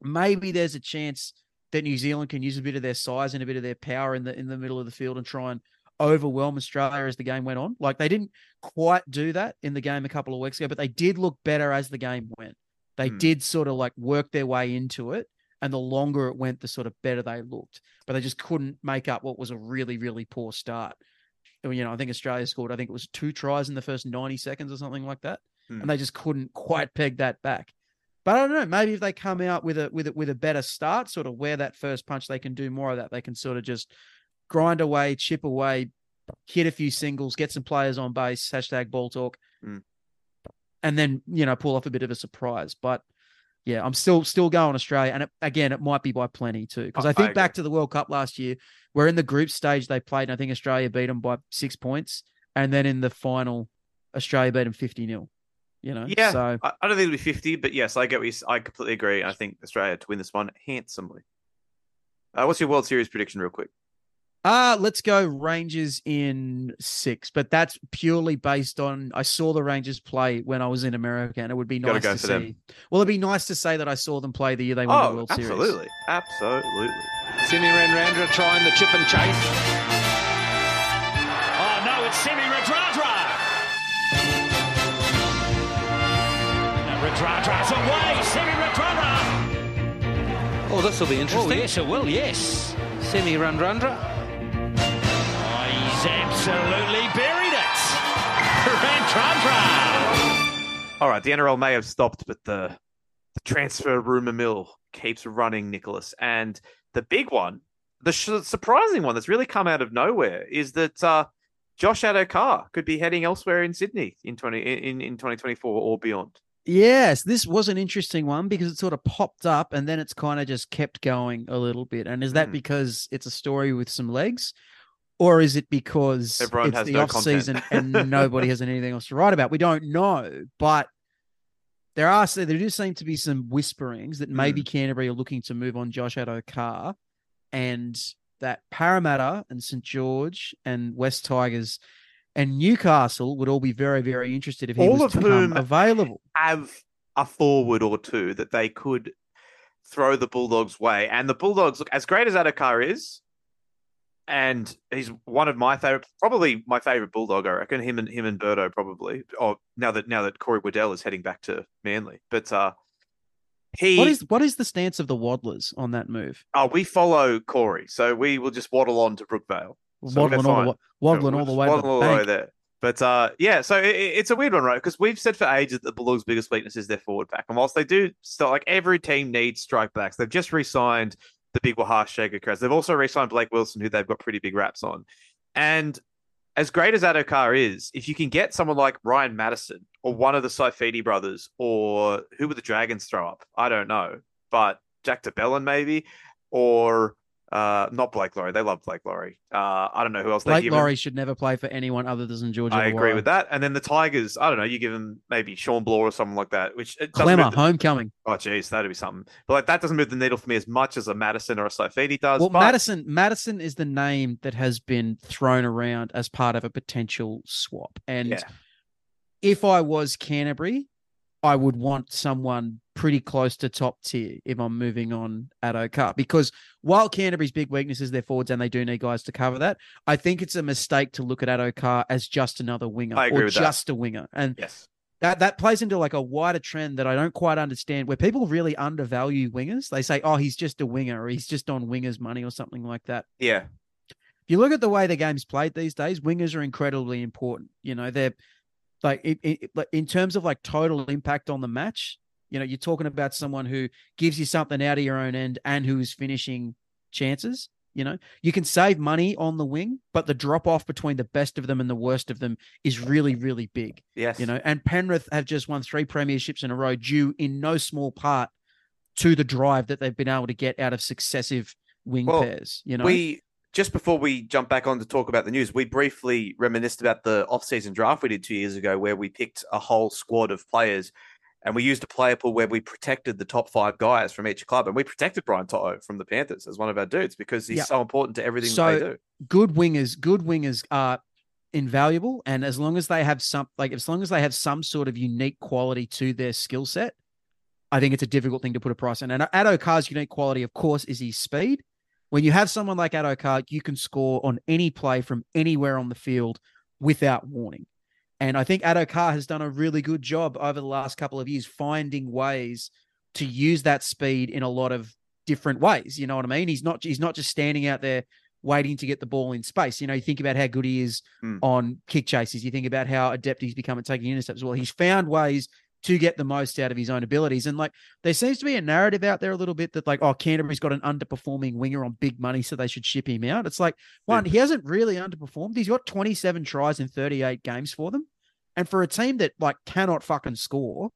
maybe there's a chance that New Zealand can use a bit of their size and a bit of their power in the, in the middle of the field and try and overwhelm Australia as the game went on. Like, they didn't quite do that in the game a couple of weeks ago, but they did look better as the game went. They hmm. did sort of like work their way into it. And the longer it went, the sort of better they looked, but they just couldn't make up what was a really, really poor start. You know, I think Australia scored, I think it was two tries in the first ninety seconds or something like that. Hmm. And they just couldn't quite peg that back. But I don't know, maybe if they come out with a, with a, with a better start, sort of wear that first punch, they can do more of that. They can sort of just grind away, chip away, hit a few singles, get some players on base, hashtag ball talk, hmm. and then, you know, pull off a bit of a surprise. But yeah, I'm still still going Australia. And it, again, it might be by plenty too. Because I think I back to the World Cup last year, we're in the group stage they played, and I think Australia beat them by six points. And then in the final, Australia beat them fifty nil. You know? Yeah, so I, I don't think it'll be fifty, but yes, I get what you, I completely agree. I think Australia to win this one handsomely. Uh, what's your World Series prediction real quick? Uh, let's go Rangers in six, but that's purely based on, I saw the Rangers play when I was in America, and it would be nice to see. Them. Well, it'd be nice to say that I saw them play the year they won oh, the World absolutely. Series. Absolutely. Absolutely. Simi Rendrandra trying the chip and chase. Oh, no, it's Simi Rendrandra. No, Rendrandra's away. Simi Rendrandra. Oh, this will be interesting. Oh, yes, it will, yes. Simi Rendrandra. Absolutely buried it. All right, the N R L may have stopped, but the, the transfer rumor mill keeps running, Nicholas. And the big one, the sh- surprising one that's really come out of nowhere, is that uh, Josh Addo-Carr could be heading elsewhere in Sydney in twenty in, in twenty twenty-four or beyond. Yes, this was an interesting one because it sort of popped up and then it's kind of just kept going a little bit. And is that mm. because it's a story with some legs? Or is it because Everyone it's has the no off content. season and nobody has anything else to write about? We don't know, but there are there do seem to be some whisperings that maybe mm. Canterbury are looking to move on Josh Addo-Carr, and that Parramatta and St George and West Tigers and Newcastle would all be very, very interested if he all was to come available. Have a forward or two that they could throw the Bulldogs' way, and the Bulldogs look as great as Addo-Carr is. And he's one of my favorite, probably my favorite Bulldog. I reckon him and him and Birdo probably. Oh, now that now that Corey Waddell is heading back to Manly, but uh, he what is what is the stance of the Waddlers on that move? Oh, we follow Corey, so we will just waddle on to Brookvale, so waddling all the waddling all the way, waddling all the way there. But uh, yeah, so it, it's a weird one, right? Because we've said for ages that the Bulldogs' biggest weakness is their forward pack, and whilst they do start like every team needs strike backs, they've just re-signed the big Wahash Shaker Crest. They've also re-signed Blake Wilson, who they've got pretty big raps on. And as great as Addo-Carr is, if you can get someone like Ryan Madison or one of the Saifidi brothers, or who would the Dragons throw up? I don't know. But Jack DeBellin maybe, or uh, not Blake Laurie. They love Blake Laurie. Uh, I don't know who else Blake they give Blake Laurie him. Should never play for anyone other than George I agree Warwick. With that. And then the Tigers, I don't know, you give them maybe Sean Blaw or someone like that. Which it Clemmer, the... homecoming. Oh, geez, that'd be something. But like that doesn't move the needle for me as much as a Madison or a Saifidi does. Well, but... Madison Madison is the name that has been thrown around as part of a potential swap. And yeah. if I was Canterbury, I would want someone pretty close to top tier if I'm moving on at Addo-Carr, because while Canterbury's big weakness is their forwards and they do need guys to cover that, I think it's a mistake to look at Addo-Carr as just another winger or just that. a winger. And yes. that, that plays into like a wider trend that I don't quite understand, where people really undervalue wingers. They say, oh, he's just a winger, or he's just on wingers money or something like that. Yeah. If you look at the way the game's played these days, wingers are incredibly important. You know, they're like it, it, in terms of like total impact on the match, you know, you're talking about someone who gives you something out of your own end and who is finishing chances. You know, you can save money on the wing, but the drop off between the best of them and the worst of them is really, really big. Yes. You know, and Penrith have just won three premierships in a row due in no small part to the drive that they've been able to get out of successive wing well, pairs. You know, we. Just before we jump back on to talk about the news, we briefly reminisced about the off-season draft we did two years ago, where we picked a whole squad of players and we used a player pool where we protected the top five guys from each club. And we protected Brian To'o from the Panthers as one of our dudes because he's yep. so important to everything so that they do. Good wingers, good wingers are invaluable. And as long as they have some, like as long as they have some sort of unique quality to their skill set, I think it's a difficult thing to put a price on. And Addo-Carr's unique quality, of course, is his speed. When you have someone like Addo-Carr, you can score on any play from anywhere on the field without warning. And I think Addo-Carr has done a really good job over the last couple of years finding ways to use that speed in a lot of different ways. You know what I mean? He's not he's not just standing out there waiting to get the ball in space. You know, you think about how good he is mm. on kick chases. You think about how adept he's become at taking intercepts. Well, he's found ways to get the most out of his own abilities. And like, there seems to be a narrative out there a little bit that like, oh, Canterbury's got an underperforming winger on big money, so they should ship him out. It's like, one, yeah. he hasn't really underperformed. He's got twenty-seven tries in thirty-eight games for them. And for a team that like cannot fucking score,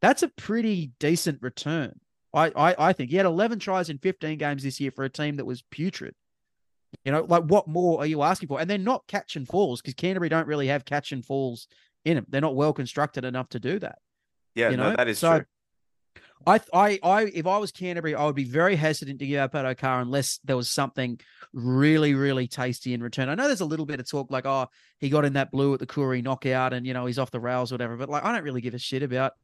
that's a pretty decent return. I, I, I think he had eleven tries in fifteen games this year for a team that was putrid. You know, like what more are you asking for? And they're not catch and falls, because Canterbury don't really have catch and falls in them. They're not well constructed enough to do that. Yeah, you know? no, that is so true. I, I, I, if I was Canterbury, I would be very hesitant to give up Addo-Carr unless there was something really, really tasty in return. I know there's a little bit of talk like, oh, he got in that blue at the Koori knockout and, you know, he's off the rails or whatever. But like, I don't really give a shit about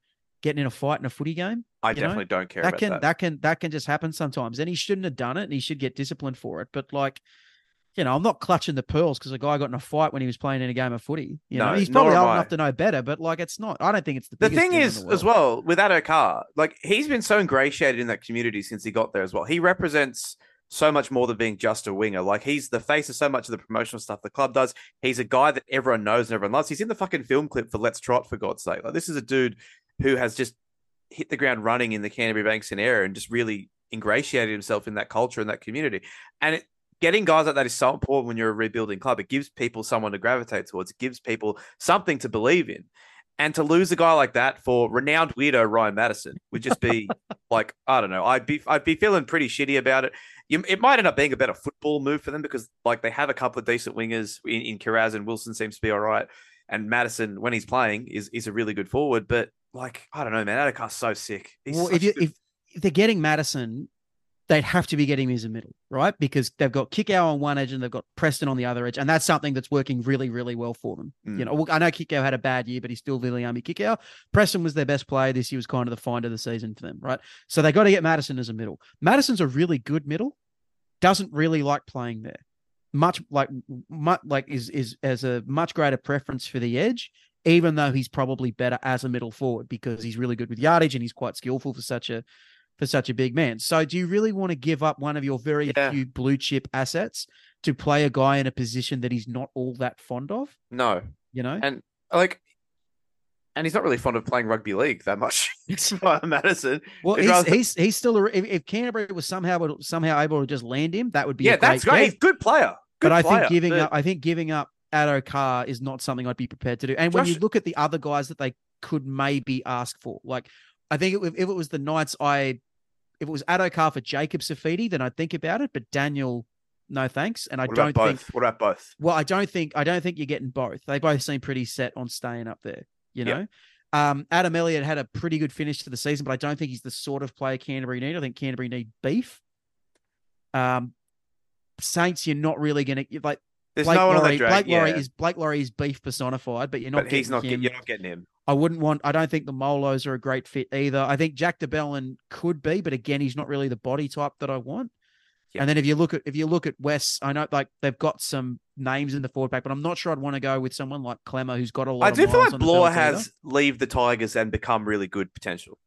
getting in a fight in a footy game. I definitely know? don't care that about can, that. That can, that can just happen sometimes. And he shouldn't have done it, and he should get disciplined for it. But like, you know, I'm not clutching the pearls because a guy got in a fight when he was playing in a game of footy. You no, know, he's probably old I. enough to know better, but like, it's not, I don't think it's the biggest thing. The thing is, the as well, with Addo-Carr, like, he's been so ingratiated in that community since he got there as well. He represents so much more than being just a winger. Like, he's the face of so much of the promotional stuff the club does. He's a guy that everyone knows and everyone loves. He's in the fucking film clip for Let's Trot, for God's sake. Like, this is a dude who has just hit the ground running in the Canterbury Banks and era and just really ingratiated himself in that culture and that community. And it, Getting guys like that is so important when you're a rebuilding club. It gives people someone to gravitate towards. It gives people something to believe in. And to lose a guy like that for renowned weirdo Ryan Madison would just be like, I don't know. I'd be I'd be feeling pretty shitty about it. You, it might end up being a better football move for them because like they have a couple of decent wingers in, in Kiraz, and Wilson seems to be all right. And Madison, when he's playing, is is a really good forward. But like, I don't know, man. Addo-Carr's so sick. He's well, if you if, if they're getting Madison, they'd have to be getting him as a middle, right? Because they've got Kikau on one edge and they've got Preston on the other edge. And that's something that's working really, really well for them. Mm. You know, I know Kikau had a bad year, but he's still Viliami Kikau. Preston was their best player. This year was kind of the find of the season for them, right? So they got to get Madison as a middle. Madison's a really good middle. Doesn't really like playing there. Much like, much like is, is as a much greater preference for the edge, even though he's probably better as a middle forward because he's really good with yardage and he's quite skillful for such a, for such a big man. So do you really want to give up one of your very yeah. few blue chip assets to play a guy in a position that he's not all that fond of? No. You know? And like, and he's not really fond of playing rugby league that much. Madison. Well, he's, rather... he's, he's still, a, if, if Canterbury was somehow, somehow able to just land him, that would be, yeah, a great that's great. He's a good player. Good but player. I think giving the... up, I think giving up Addo-Carr is not something I'd be prepared to do. And Josh... when you look at the other guys that they could maybe ask for, like, I think it, if it was the Knights, I, if it was Addo-Carr for Jacob Safidi, then I'd think about it. But Daniel, no thanks. And I what don't about both? think. What about both? Well, I don't think I don't think you're getting both. They both seem pretty set on staying up there. You know, yep. um, Adam Elliott had a pretty good finish to the season, but I don't think he's the sort of player Canterbury need. I think Canterbury need beef. Um, Saints, you're not really going to like. There's Blake no one Laurie, on that Blake Laurie yeah. is Blake Laurie is beef personified, but you're not. But he's not. Him. You're not getting him. I wouldn't want, I don't think the Molos are a great fit either. I think Jack DeBellin could be, but again, he's not really the body type that I want. Yeah. And then if you look at, if you look at Wes, I know like they've got some names in the forward pack, but I'm not sure I'd want to go with someone like Clemmer, who's got a lot I of I do feel like Bloor has leave the Tigers and become really good potential.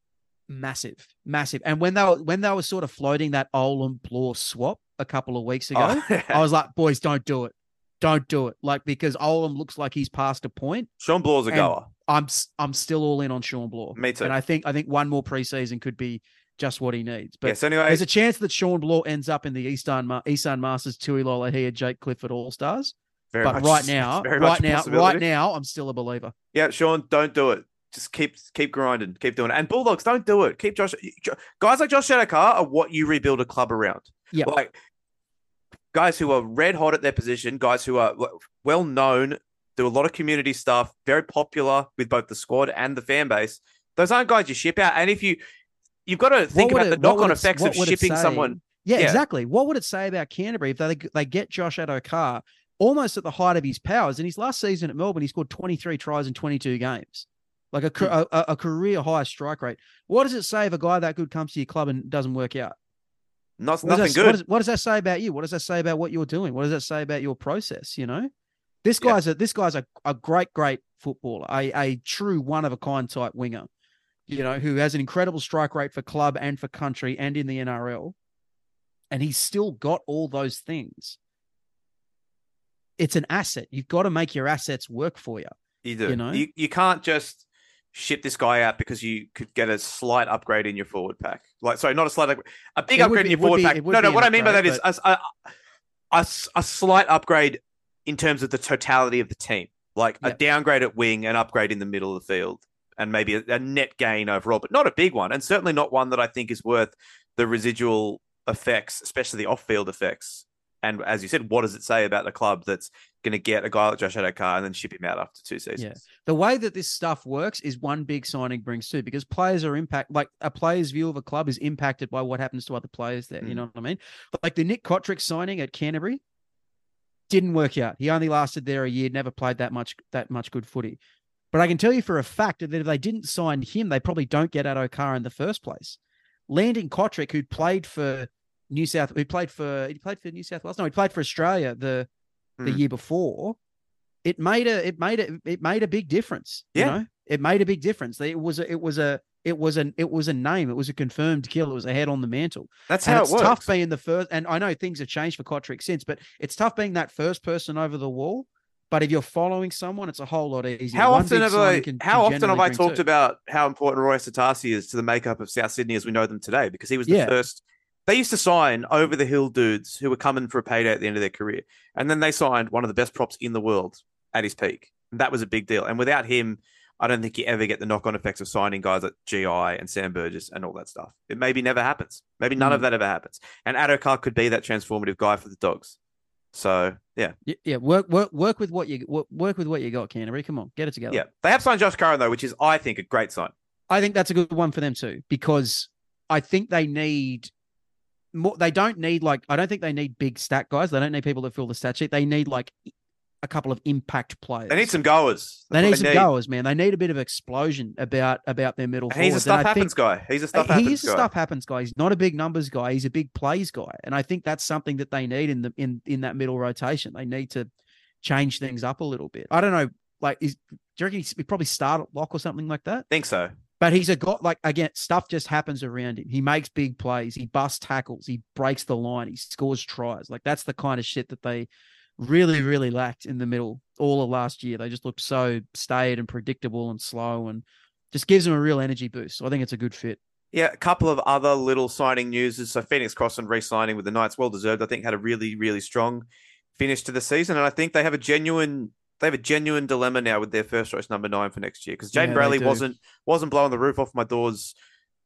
Massive, massive. And when they were, when they were sort of floating that Olam Bloor swap a couple of weeks ago, oh, yeah. I was like, boys, don't do it. Don't do it. Like, because Olam looks like he's past a point. Sean Bloor's a goer. I'm I'm still all in on Sean Bloor. Me too. And I think I think one more preseason could be just what he needs. But yes, anyway, there's a chance that Sean Bloor ends up in the Eastern Ma- Eastern Masters Tui Lolahea Jake Clifford All Stars. But much, right now, right now, right now, I'm still a believer. Yeah, Sean, don't do it. Just keep keep grinding, keep doing it. And Bulldogs, don't do it. Keep Josh guys like Josh Addo-Carr are what you rebuild a club around. Yeah, like guys who are red hot at their position, guys who are well known, do a lot of community stuff, very popular with both the squad and the fan base. Those aren't guys you ship out. And if you, you've got to think about it, the knock-on it, effects of shipping someone. Yeah, yeah, exactly. What would it say about Canterbury if they they get Josh Addo-Carr almost at the height of his powers? In his last season at Melbourne, he scored twenty-three tries in twenty-two games. Like a, a, a career high strike rate. What does it say if a guy that good comes to your club and doesn't work out? Not, nothing that, good. What does, what does that say about you? What does that say about what you're doing? What does that say about your process? You know, this guy's yeah. a this guy's a, a great, great footballer, a, a true one of a kind type winger. You know, who has an incredible strike rate for club and for country and in the N R L, and he's still got all those things. It's an asset. You've got to make your assets work for you. You do. You know, you, you can't just ship this guy out because you could get a slight upgrade in your forward pack. Like, sorry, not a slight, upgrade, a big upgrade be, in your forward be, pack. No, no, what I mean upgrade, by that but... is a, a, a, a slight upgrade in terms of the totality of the team, like yep. a downgrade at wing, an upgrade in the middle of the field, and maybe a, a net gain overall, but not a big one. And certainly not one that I think is worth the residual effects, especially the off-field effects. And as you said, what does it say about the club that's going to get a guy like Josh Addo-Carr and then ship him out after two seasons? Yeah. The way that this stuff works is one big signing brings two, because players are impact, like a player's view of a club is impacted by what happens to other players there. Mm. You know what I mean? Like the Nick Kotrick signing at Canterbury didn't work out. He only lasted there a year, never played that much, that much good footy. But I can tell you for a fact that if they didn't sign him, they probably don't get Addo-Carr in the first place. Landon Kotrick, who played for New South, who played for he played for New South Wales. No, he played for Australia the the mm. year before. It made a it made a it made a big difference. Yeah, you know? It made a big difference. It was a, it was a it was an it was a name. It was a confirmed kill. It was a head on the mantle. That's and how it's it works. Tough being the first. And I know things have changed for Kotrick since, but it's tough being that first person over the wall. But if you're following someone, it's a whole lot easier. How One often have I can, how can often have I talked two. about how important Roy Satarsi is to the makeup of South Sydney as we know them today? Because he was the yeah. first. They used to sign over-the-hill dudes who were coming for a payday at the end of their career. And then they signed one of the best props in the world at his peak. And that was a big deal. And without him, I don't think you ever get the knock-on effects of signing guys like G I and Sam Burgess and all that stuff. It maybe never happens. Maybe none mm. of that ever happens. And Addo-Carr could be that transformative guy for the Dogs. So, yeah. Yeah, work work, work with what you work, work with what you got, Canterbury. Come on, get it together. Yeah, they have signed Josh Curran, though, which is, I think, a great sign. I think that's a good one for them, too, because I think they need... More, they don't need like I don't think they need big stat guys. They don't need people that fill the stat sheet. They need like a couple of impact players. They need some goers. That's they need they some need. goers, man. They need a bit of explosion about about their middle. He's a stuff happens think, guy. He's a stuff he happens guy. He's a stuff happens guy. He's not a big numbers guy. He's a big plays guy. And I think that's something that they need in the in in that middle rotation. They need to change things up a little bit. I don't know. Like, is, do you reckon he probably start at lock or something like that? I think so. But he's a got like again, stuff just happens around him. He makes big plays, he busts tackles, he breaks the line, he scores tries. Like, that's the kind of shit that they really, really lacked in the middle all of last year. They just looked so staid and predictable and slow, and just gives them a real energy boost. So I think it's a good fit. Yeah, a couple of other little signing news is so Phoenix Crossland re-signing with the Knights, well deserved. I think had a really, really strong finish to the season, and I think they have a genuine. They have a genuine dilemma now with their first choice number nine for next year, because Jaden yeah, Braley wasn't wasn't blowing the roof off my doors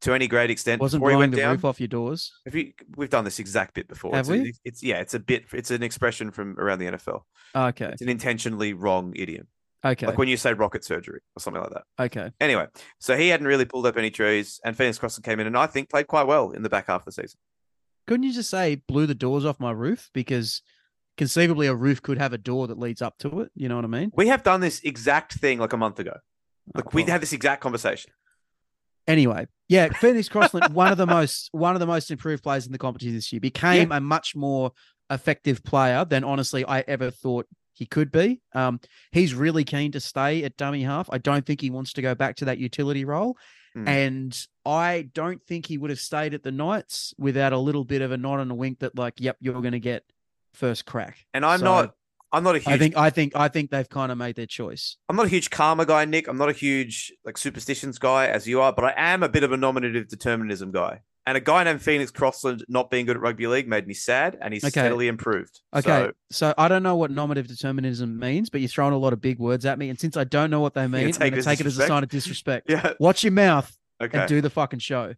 to any great extent. Wasn't before blowing he went the down. roof off your doors. Have you, we've done this exact bit before. Have it's we? A, it's yeah. It's a bit. It's an expression from around the N F L. Okay. It's an intentionally wrong idiom. Okay. Like when you say rocket surgery or something like that. Okay. Anyway, so he hadn't really pulled up any trees, and Phoenix Crossland came in and I think played quite well in the back half of the season. Couldn't you just say blew the doors off my roof, because conceivably a roof could have a door that leads up to it. You know what I mean? We have done this exact thing like a month ago. Look, we had this exact conversation. Anyway, yeah, Phoenix Crossland, one of the most one of the most improved players in the competition this year, became yeah. a much more effective player than honestly I ever thought he could be. Um, he's really keen to stay at dummy half. I don't think he wants to go back to that utility role. Mm. And I don't think he would have stayed at the Knights without a little bit of a nod and a wink that, like, yep, you're going to get first crack. And I'm so, not, I'm not a huge. I think, I think, I think they've kind of made their choice. I'm not a huge karma guy, Nick. I'm not a huge like superstitions guy as you are, but I am a bit of a nominative determinism guy. And a guy named Phoenix Crossland not being good at rugby league made me sad, and he's okay. steadily improved. Okay, so, so I don't know what nominative determinism means, but you're throwing a lot of big words at me, and since I don't know what they mean, I'm going to take it as a sign of disrespect. Yeah. Watch your mouth okay. and do the fucking show.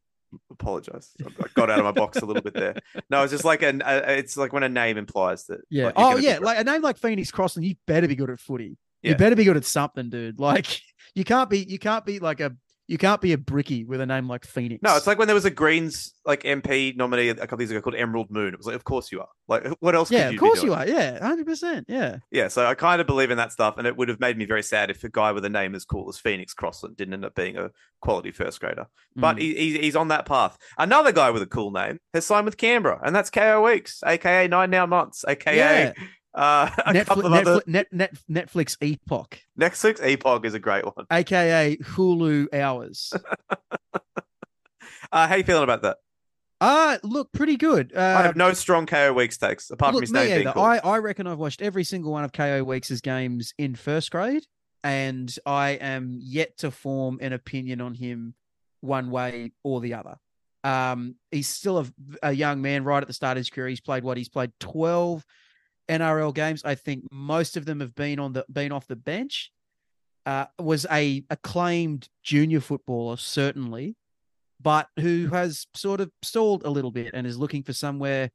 Apologize. I got out of my box a little bit there. No, it's just like an. It's like when a name implies that. Yeah. Like, oh, yeah. Like a name like Phoenix Crossland, you better be good at footy. Yeah. You better be good at something, dude. Like you can't be. You can't be like a. You can't be a brickie with a name like Phoenix. No, it's like when there was a Greens like M P nominee a couple of years ago called Emerald Moon. It was like, of course you are. Like, what else? Yeah, could you of course be doing? You are. Yeah, one hundred percent. Yeah. Yeah. So I kind of believe in that stuff, and it would have made me very sad if a guy with a name as cool as Phoenix Crossland didn't end up being a quality first grader. But mm. he, he's on that path. Another guy with a cool name has signed with Canberra, and that's K O Weeks, aka Nine Now Months, aka. Yeah. Uh, a Netflix, couple of Netflix, other... Net, Net, Netflix Epoch. Netflix Epoch is a great one. A K A Hulu Hours. uh, how you feeling about that? Uh, look, pretty good. Uh, I have no strong K O Weeks takes, apart look, from his name either. being cool. I, I reckon I've watched every single one of K O Weeks' games in first grade, and I am yet to form an opinion on him one way or the other. Um, he's still a, a young man right at the start of his career. He's played what? He's played twelve N R L games. I think most of them have been on the been off the bench. Uh, was a acclaimed junior footballer, certainly, but who has sort of stalled a little bit and is looking for somewhere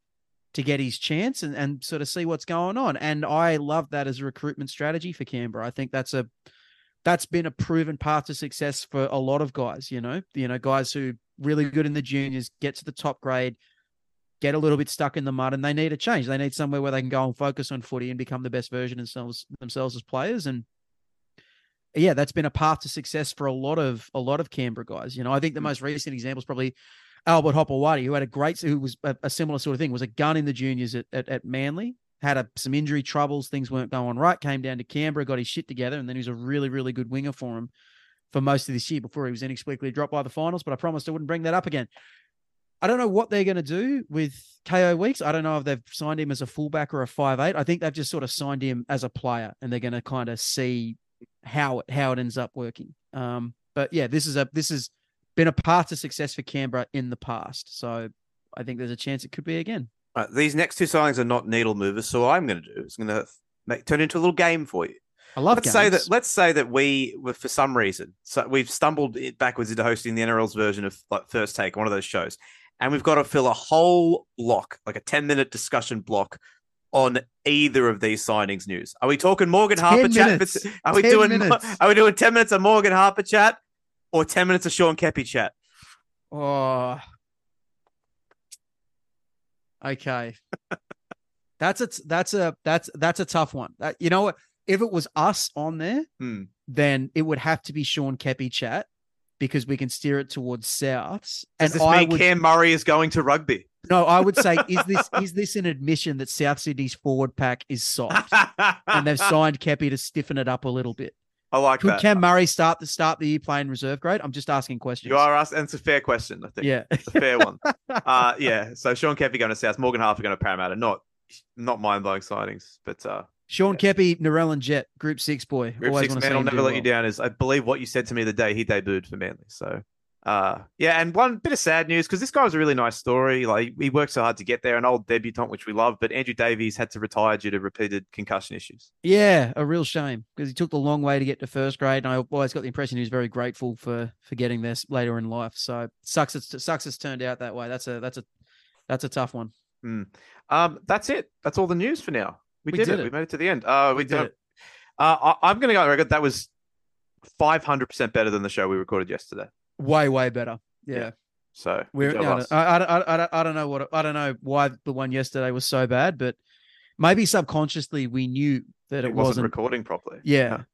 to get his chance and, and sort of see what's going on. And I love that as a recruitment strategy for Canberra. I think that's a that's been a proven path to success for a lot of guys. You know, you know, guys who really good in the juniors get to the top grade, get a little bit stuck in the mud, and they need a change. They need somewhere where they can go and focus on footy and become the best version of themselves, themselves as players. And yeah, that's been a path to success for a lot of, a lot of Canberra guys. You know, I think the most recent example is probably Albert Hopewadi, who had a great, who was a, a similar sort of thing, was a gun in the juniors at, at, at Manly, had a, some injury troubles, things weren't going right, came down to Canberra, got his shit together. And then he was a really, really good winger for him for most of this year before he was inexplicably dropped by the finals. But I promised I wouldn't bring that up again. I don't know what they're going to do with K O Weeks. I don't know if they've signed him as a fullback or a five eight. I think they've just sort of signed him as a player, and they're going to kind of see how it how it ends up working. Um, but yeah, this is a this has been a path to success for Canberra in the past. So I think there's a chance it could be again. All right, these next two signings are not needle movers. So what I'm going to do is I'm going to make, turn into a little game for you. I love let's games. say that let's say that we were for some reason so we've stumbled backwards into hosting the N R L's version of like First Take, one of those shows. And we've got to fill a whole block, like a ten-minute discussion block, on either of these signings news. Are we talking Morgan Harper chat? Are we doing? Minutes. Are we doing ten minutes of Morgan Harper chat or ten minutes of Sean Kepi chat? Oh, okay. that's a that's a that's that's a tough one. Uh, you know what? If it was us on there, hmm. then it would have to be Sean Kepi chat, because we can steer it towards Souths. And does this I mean would, Cam Murray is going to rugby? No, I would say, is this is this an admission that South Sydney's forward pack is soft and they've signed Kepi to stiffen it up a little bit? I like Could that. Could Cam Murray start the start the year playing reserve grade? I'm just asking questions. You are asking, and it's a fair question, I think. Yeah. It's a fair one. uh, yeah, so Sean Kepi going to Souths, Morgan Harper going to Parramatta. Not not mind-blowing signings, but... Uh... Sean yeah. Kepi, Narelle and Jet, Group Six boy. Group Always Six man, I'll never let well. you down. Is I believe what you said to me the day he debuted for Manly. So, uh, yeah, and one bit of sad news because this guy was a really nice story. Like he worked so hard to get there, an old debutant which we love. But Andrew Davies had to retire due to repeated concussion issues. Yeah, a real shame because he took the long way to get to first grade, and I always got the impression he was very grateful for for getting this later in life. So sucks it's sucks it's turned out that way. That's a that's a that's a tough one. Mm. Um, that's it. That's all the news for now. We, we did, did it. it. We made it to the end. Uh, we, we did it. Uh, I, I'm going to go on record. That was five hundred percent better than the show we recorded yesterday. Way, way better. Yeah. yeah. So we're. No, no, I, I, I, I don't know what. I don't know why the one yesterday was so bad, but maybe subconsciously we knew that it, it wasn't, wasn't recording properly. Yeah. No.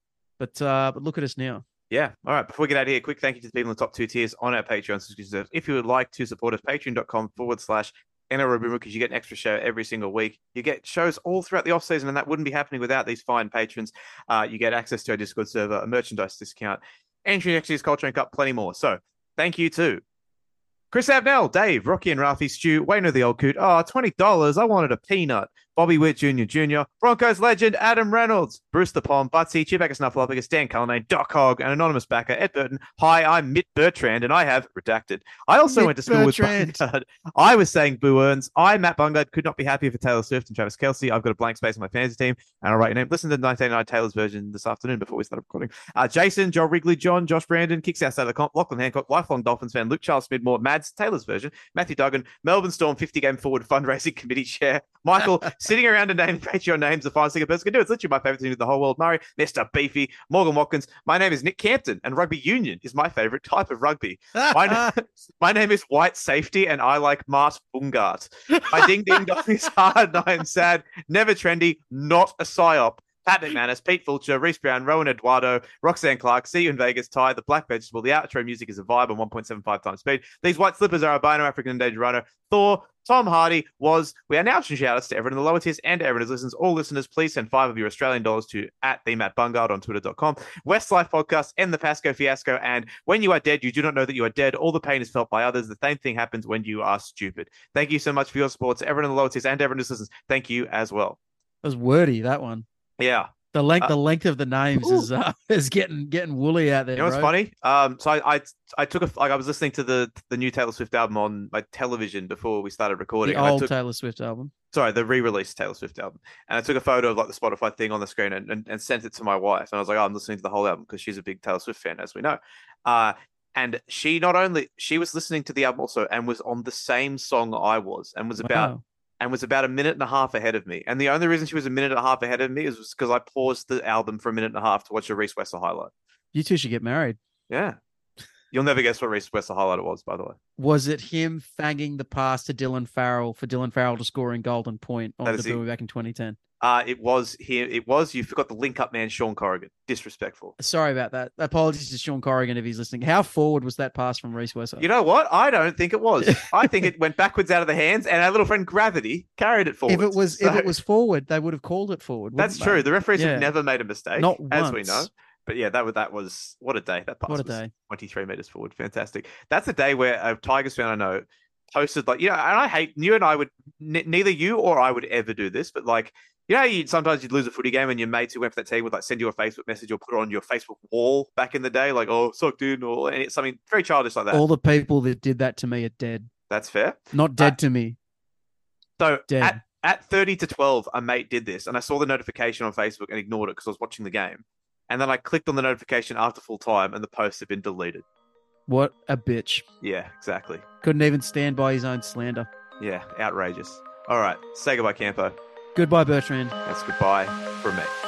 But uh, but look at us now. Yeah. All right. Before we get out of here, quick thank you to the people in the top two tiers on our Patreon subscription service. If you would like to support us, patreon.com forward slash N R L Boom Rookies. You get an extra show every single week. You get shows all throughout the off-season, and that wouldn't be happening without these fine patrons. Uh, you get access to our Discord server, a merchandise discount, entry next year's Culture and Cup, plenty more. So thank you to Chris Abnell, Dave, Rocky and Rafi, Stu, Wayne of the Old Coot. Oh, twenty dollars. I wanted a peanut. Bobby Witt Junior Junior, Broncos legend, Adam Reynolds, Bruce the Palm, Butsy, Chibacus Snuffleupagus, Dan Cullinane, Doc Hogg, an anonymous backer, Ed Burton. Hi, I'm Mitt Bertrand, and I have redacted. I also Mitt went to school Bertrand. with Bungard. I was saying Boo Earns. I, Matt Bungard, could not be happier for Taylor Swift and Travis Kelce. I've got a blank space on my fantasy team, and I'll write your name. Listen to nineteen ninety-nine Taylor's version this afternoon before we start recording. Uh, Jason, Joel Wrigley, John, Josh Brandon, Kicks Outside of the Comp, Lachlan Hancock, lifelong Dolphins fan, Luke Charles Smidmore, Mads, Taylor's version, Matthew Duggan, Melbourne Storm fifty-game forward fundraising committee chair, Michael, sitting around and naming Patreon names, the finest thing a person can do. It's literally my favorite thing in the whole world. Murray, Mister Beefy, Morgan Watkins. My name is Nick Campton, and rugby union is my favorite type of rugby. My, na- my name is White Safety, and I like Mart Bungart. My ding ding dong is hard, and I am sad. Never trendy, not a psyop. Pat McManus, Pete Fulcher, Reese Brown, Rowan Eduardo, Roxanne Clark, See You in Vegas, Ty, The Black Vegetable. The outro music is a vibe on one point seven five times speed. These white slippers are albino, African endangered rhino, Thor, Tom Hardy was. We are now shout-outs to everyone in the lower tiers and everyone who listens. All listeners, please send five of your Australian dollars to at the Matt Bungard on twitter dot com. Westlife Podcast, End the Pasco Fiasco, and When You Are Dead, You Do Not Know That You Are Dead. All the pain is felt by others. The same thing happens when you are stupid. Thank you so much for your support to everyone in the lower tiers and everyone who listens. Thank you as well. That was wordy, that one. Yeah. The length, uh, the length of the names ooh. is uh, is getting getting woolly out there. You know what's bro. funny? Um, so I, I I took a like I was listening to the the new Taylor Swift album on my television before we started recording. The old I took, Taylor Swift album. Sorry, the re-released Taylor Swift album. And I took a photo of like the Spotify thing on the screen and and, and sent it to my wife. And I was like, oh, I'm listening to the whole album because she's a big Taylor Swift fan, as we know. Uh, and she not only she was listening to the album also and was on the same song I was and was about. Wow. And was about a minute and a half ahead of me. And the only reason she was a minute and a half ahead of me is because I paused the album for a minute and a half to watch a Reese Wessel highlight. You two should get married. Yeah. You'll never guess what Reese Wessel highlight it was, by the way. Was it him fanging the pass to Dylan Farrell for Dylan Farrell to score in Golden Point on the Bluey back in twenty ten? Uh, it was here. It was. You forgot the link up man, Sean Corrigan. Disrespectful. Sorry about that. Apologies to Sean Corrigan if he's listening. How forward was that pass from Reese Wessel? You know what? I don't think it was. I think it went backwards out of the hands, and our little friend Gravity carried it forward. If it was, so, if it was forward, they would have called it forward. That's true. They? The referees yeah. have never made a mistake, not once. As we know. But yeah, that was that was what a day. That pass what a was day. twenty-three meters forward. Fantastic. That's a day where a Tigers fan I know posted like, you know, and I hate you and I would n- neither you or I would ever do this, but like. You know, you'd, sometimes you'd lose a footy game and your mates who went for that team would like send you a Facebook message or put it on your Facebook wall back in the day, like, oh, suck, dude, or and something very childish like that. All the people that did that to me are dead. That's fair. Not dead uh, to me. So dead. At, at thirty to twelve, a mate did this and I saw the notification on Facebook and ignored it because I was watching the game. And then I clicked on the notification after full time and the post had been deleted. What a bitch. Yeah, exactly. Couldn't even stand by his own slander. Yeah, outrageous. All right. Say goodbye, Campo. Goodbye, Bertrand. That's goodbye from me.